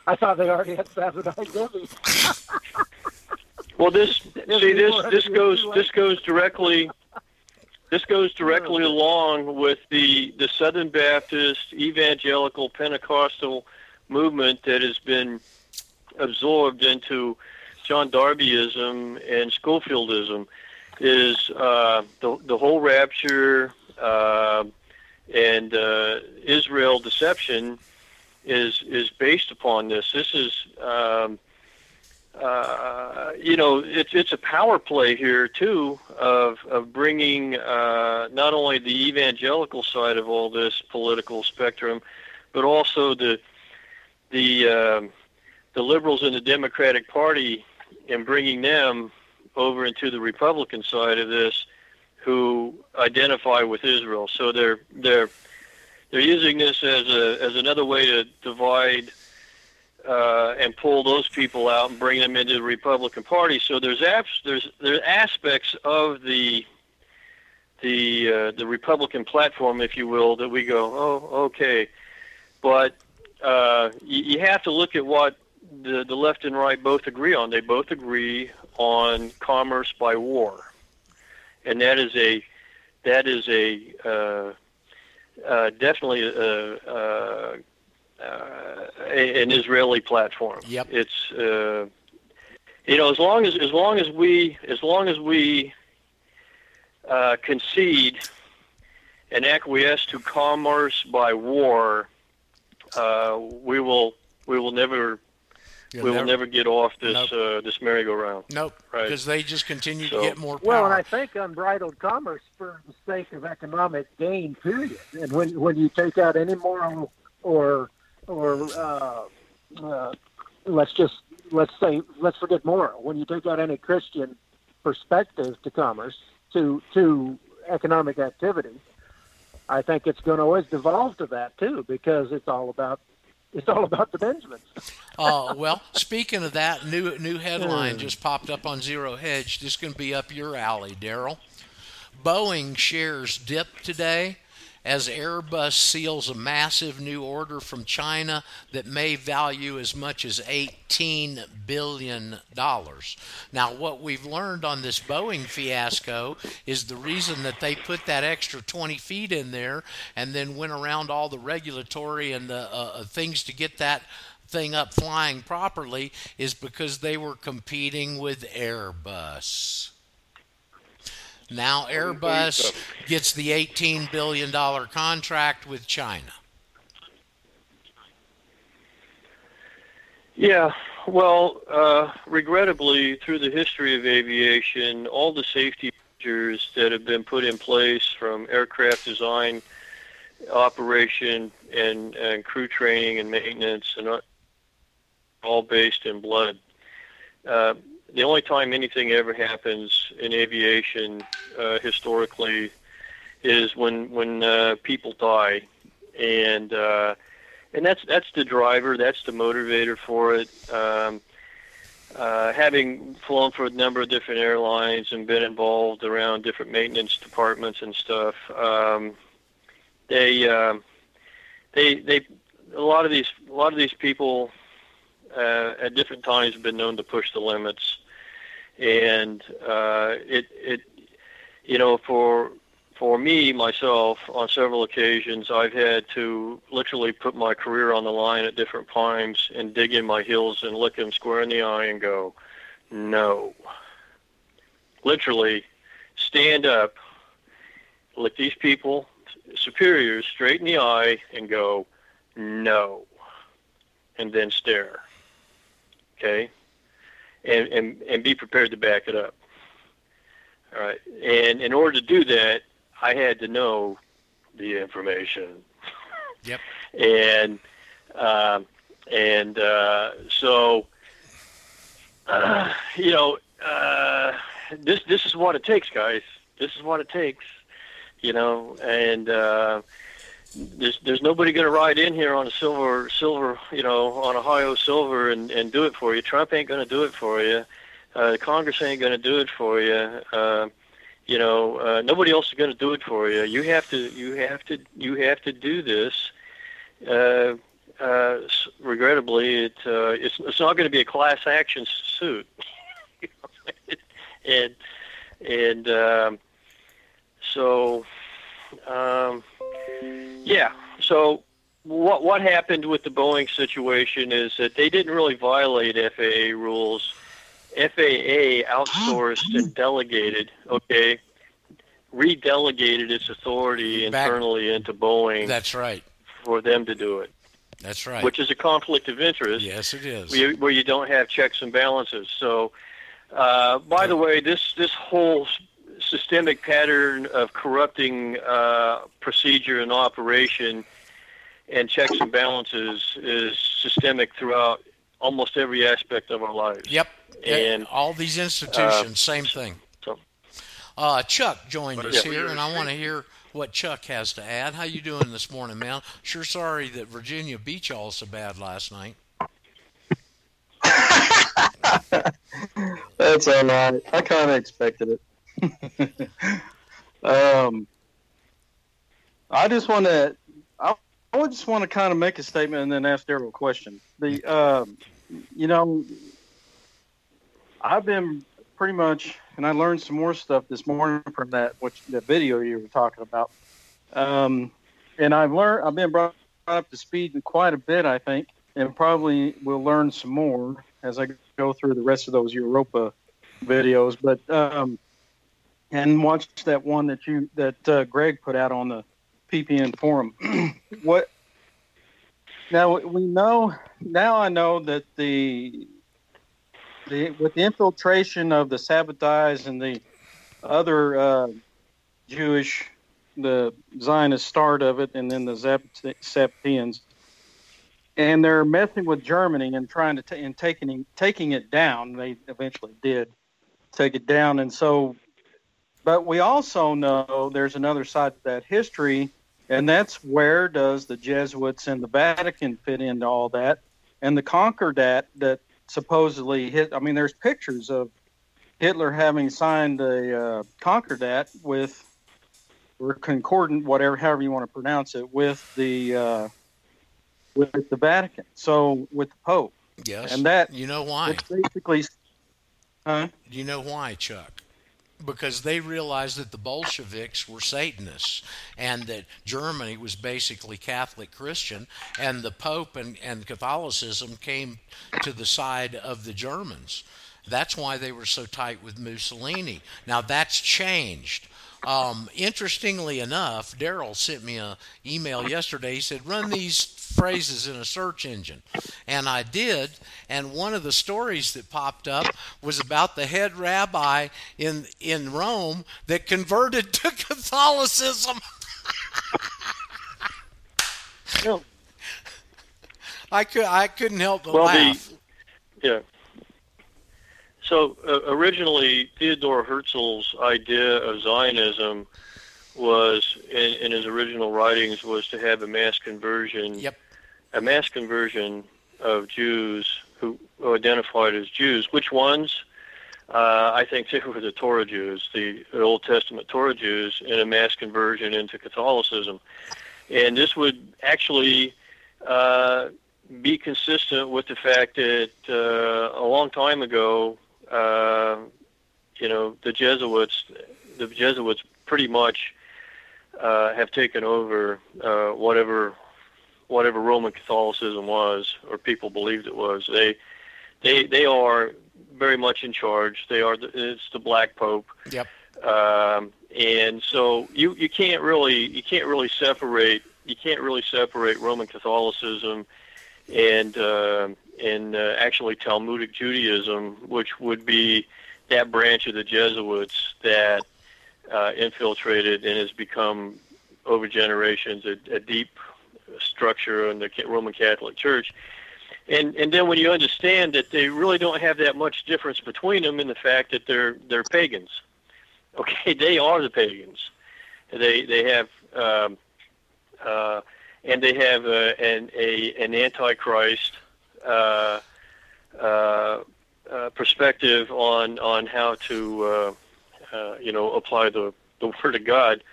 I thought they already had sabotaged him. Well, this goes directly along with the Southern Baptist evangelical Pentecostal movement that has been absorbed into John Darbyism and Schofieldism. Is the whole rapture and Israel deception is based upon this. This is it's a power play here too of bringing not only the evangelical side of all this political spectrum, but also the liberals in the Democratic Party, and bringing them over into the Republican side of this, who identify with Israel. So they're using this as another way to divide. And pull those people out and bring them into the Republican Party. So there's aspects of the Republican platform, if you will, that we go, oh, okay. But you have to look at what the left and right both agree on. They both agree on commerce by war, and that is definitely an Israeli platform. Yep. It's as long as we concede and acquiesce to commerce by war, we will never get off this this merry-go-round. Nope. Because they just continue to get more power. Well, and I think unbridled commerce for the sake of economic gain, period. And when you take out any moral or let's forget moral. When you take out any Christian perspective to commerce, to economic activity, I think it's going to always devolve to that too, because it's all about the Benjamins. Well, speaking of that, new headline just popped up on Zero Hedge. This is going to be up your alley, Daryl. Boeing shares dip today as Airbus seals a massive new order from China that may value as much as $18 billion. Now, what we've learned on this Boeing fiasco is the reason that they put that extra 20 feet in there and then went around all the regulatory and the things to get that thing up flying properly is because they were competing with Airbus. Now Airbus gets the $18 billion contract with China. Yeah, well, regrettably, through the history of aviation, all the safety measures that have been put in place from aircraft design, operation, and crew training and maintenance, and all based in blood. The only time anything ever happens in aviation historically is when people die, and that's the driver, that's the motivator for it. Having flown for a number of different airlines and been involved around different maintenance departments and stuff, they a lot of these people. At different times have been known to push the limits, and for me myself, on several occasions I've had to literally put my career on the line at different times and dig in my heels and look them square in the eye and go, no, literally stand up, look these people, superiors, straight in the eye and go, no, and then stare. Okay, and be prepared to back it up. All right, and in order to do that, I had to know the information. Yep. So this is what it takes, guys. This is what it takes, and. There's nobody going to ride in here on a silver, on Ohio silver and do it for you. Trump ain't going to do it for you. Congress ain't going to do it for you. Nobody else is going to do it for you. You have to do this. Regrettably, it's not going to be a class action suit. Yeah. So what happened with the Boeing situation is that they didn't really violate FAA rules. FAA outsourced and delegated, redelegated its authority internally into Boeing. That's right. For them to do it. That's right. Which is a conflict of interest. Yes, it is. Where you don't have checks and balances. So, by the way, this whole systemic pattern of corrupting procedure and operation and checks and balances is systemic throughout almost every aspect of our lives. Yep. And all these institutions, same thing. So, Chuck joined us here, and I want to hear what Chuck has to add. How you doing this morning, man? Sure sorry that Virginia beat y'all so bad last night. That's all right. I kind of expected it. I just want to kind of make a statement and then ask Daryl a question. I've been pretty much, and I learned some more stuff this morning from that video you were talking about. And I've been brought up to speed quite a bit, I think, and probably will learn some more as I go through the rest of those Europa videos. But, and watch that one that Greg put out on the PPN forum. I know that with the infiltration of the Sabbateans and the other the Zionist start of it, and then the Sabbateans, and they're messing with Germany and trying to taking it down. They eventually did take it down, and so. But we also know there's another side to that history, and that's where does the Jesuits and the Vatican fit into all that, and the Concordat that supposedly hit. I mean, there's pictures of Hitler having signed a Concordat with or concordant, whatever, however you want to pronounce it, with the Vatican. So with the Pope. Yes. And that, you know why? It's basically, you know why, Chuck? Because they realized that the Bolsheviks were Satanists and that Germany was basically Catholic Christian, and the Pope and Catholicism came to the side of the Germans. That's why they were so tight with Mussolini. Now, that's changed. Interestingly enough, Daryl sent me an email yesterday. He said, run these phrases in a search engine. And I did. And one of the stories that popped up was about the head rabbi in Rome that converted to Catholicism. Yeah. I couldn't help but laugh. Yeah. So originally, Theodore Herzl's idea of Zionism was, in his original writings, was to have a mass conversion, of Jews who identified as Jews. Which ones? I think they were the Torah Jews, the Old Testament Torah Jews, in a mass conversion into Catholicism. And this would actually be consistent with the fact that a long time ago, the Jesuits pretty much have taken over whatever Roman Catholicism was, or people believed it was. They are very much in charge. It's the Black Pope. Yep. And so you can't really separate Roman Catholicism and actually Talmudic Judaism, which would be that branch of the Jesuits that infiltrated and has become, over generations, a deep structure in the Roman Catholic Church. And then when you understand that they really don't have that much difference between them in the fact that they're pagans. Okay, they are the pagans. They have an antichrist perspective on how to apply the word of God.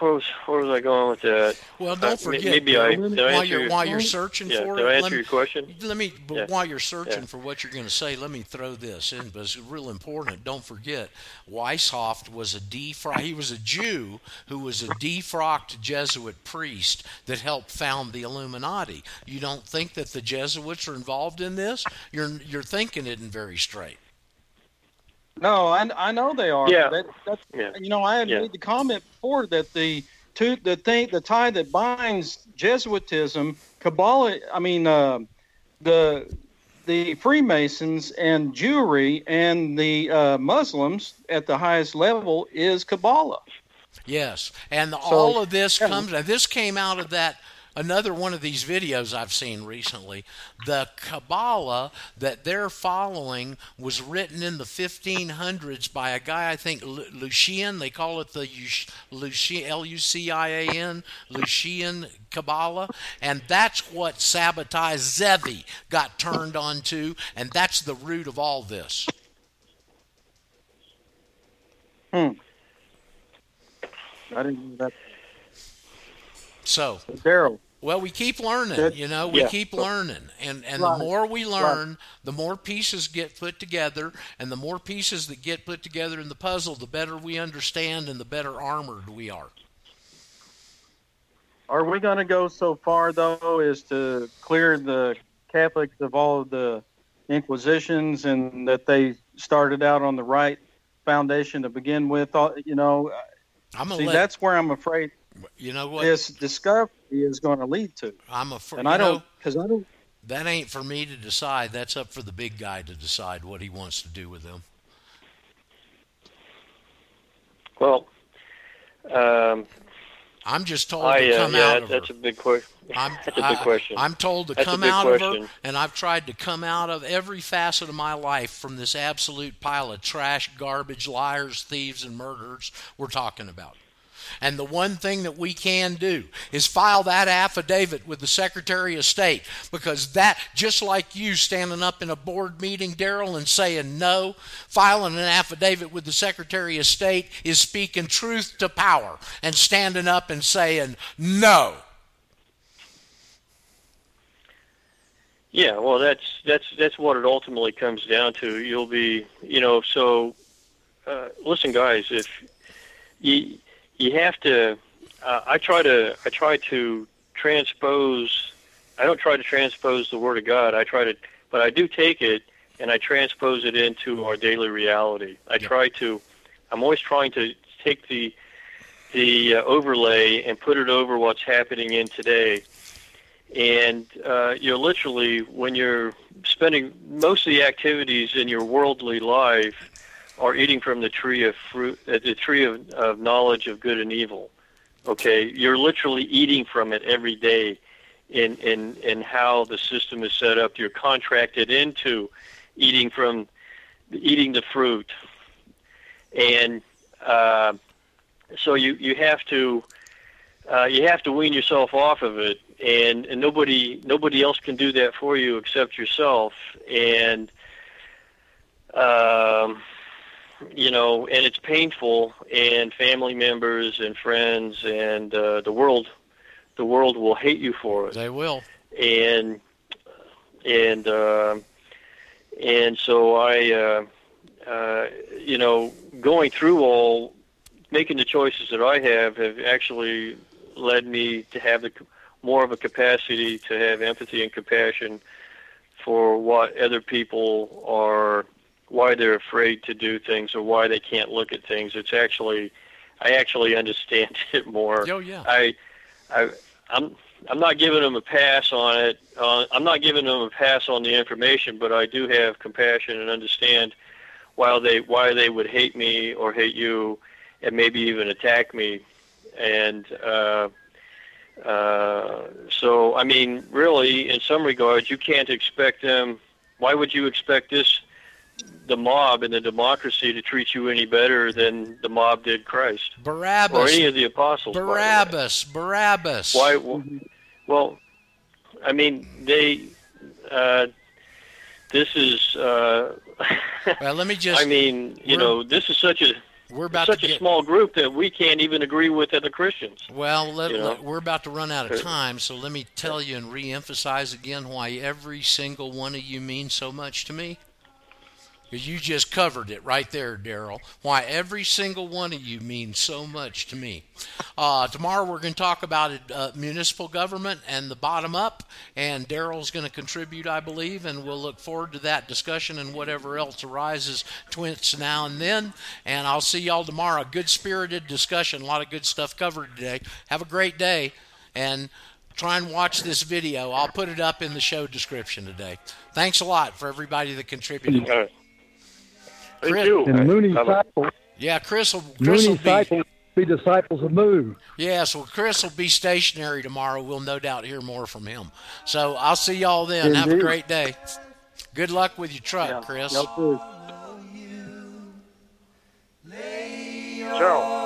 Where was I going with that? Well, don't forget. While you're searching for what you're going to say, let me throw this in, but it's real important. Don't forget, Weishaupt was a Jew who was a defrocked Jesuit priest that helped found the Illuminati. You don't think that the Jesuits are involved in this? You're thinking it in very straight. No, I know they are. Yeah. I made the comment before that the tie that binds Jesuitism, Kabbalah, the Freemasons and Jewry and the Muslims at the highest level is Kabbalah. Yes, and all of this comes. This came out of that. Another one of these videos I've seen recently, the Kabbalah that they're following was written in the 1500s by a guy, I think, Lucian. They call it the Lucian, Lucian Kabbalah. And that's what Sabbatai Zevi got turned onto, and that's the root of all this. I didn't know that. So, Daryl. Well, we keep learning, keep learning. And right. The more we learn, right, the more pieces get put together, and the more pieces that get put together in the puzzle, the better we understand and the better armored we are. Are we going to go so far, though, as to clear the Catholics of all of the inquisitions and that they started out on the right foundation to begin with? That's where I'm afraid. You know what? This discovery is going to lead to. I'm afraid. And that ain't for me to decide. That's up for the big guy to decide what he wants to do with them. Well, I'm just told to come out of her. That's a big question. I'm told to come out of her, and I've tried to come out of every facet of my life from this absolute pile of trash, garbage, liars, thieves, and murderers we're talking about. And the one thing that we can do is file that affidavit with the Secretary of State, because that, just like you standing up in a board meeting, Darrell, and saying no, filing an affidavit with the Secretary of State is speaking truth to power and standing up and saying no. Yeah, well, that's what it ultimately comes down to. You'll be, you know, so listen, guys, if you have to, I try to transpose. I don't try to transpose the Word of God. I try to, but I do take it and I transpose it into our daily reality. I'm always trying to take the overlay and put it over what's happening in today. And you're literally, when you're spending most of the activities in your worldly life, are eating from the tree of fruit, the tree of knowledge of good and evil. Okay, you're literally eating from it every day, in how the system is set up. You're contracted into eating the fruit, and so you have to. You have to wean yourself off of it, and nobody else can do that for you except yourself. And you know, and it's painful. And family members and friends and the world will hate you for it. They will. And so I you know, going through all, making the choices that I have actually led me to have more of a capacity to have empathy and compassion for what other people are, why they're afraid to do things or why they can't look at things. It's actually, I actually understand it more. Oh, yeah. I'm not giving them a pass on it. I'm not giving them a pass on the information, but I do have compassion and understand why they would hate me or hate you and maybe even attack me. And so, I mean, really, in some regards, you can't expect them. Why would you expect the mob and the democracy to treat you any better than the mob did Christ? Barabbas. Or any of the apostles. Barabbas. Barabbas. Why? Well, I mean, they... this is... well, let me just... I mean, you know, this is such a... We're about such a small group that we can't even agree with other Christians. Well, we're about to run out of time, so let me tell you and reemphasize again why every single one of you means so much to me. Because you just covered it right there, Darrell. Why every single one of you means so much to me. Tomorrow we're going to talk about municipal government and the bottom up, and Darrell's going to contribute, I believe, and we'll look forward to that discussion and whatever else arises twits now and then. And I'll see y'all tomorrow. Good spirited discussion, a lot of good stuff covered today. Have a great day, and try and watch this video. I'll put it up in the show description today. Thanks a lot for everybody that contributed. Chris will be disciples of Moo. Yes, well, Chris will be stationary tomorrow. We'll no doubt hear more from him. So I'll see y'all then. Indeed. Have a great day. Good luck with your truck, Chris. No, sure.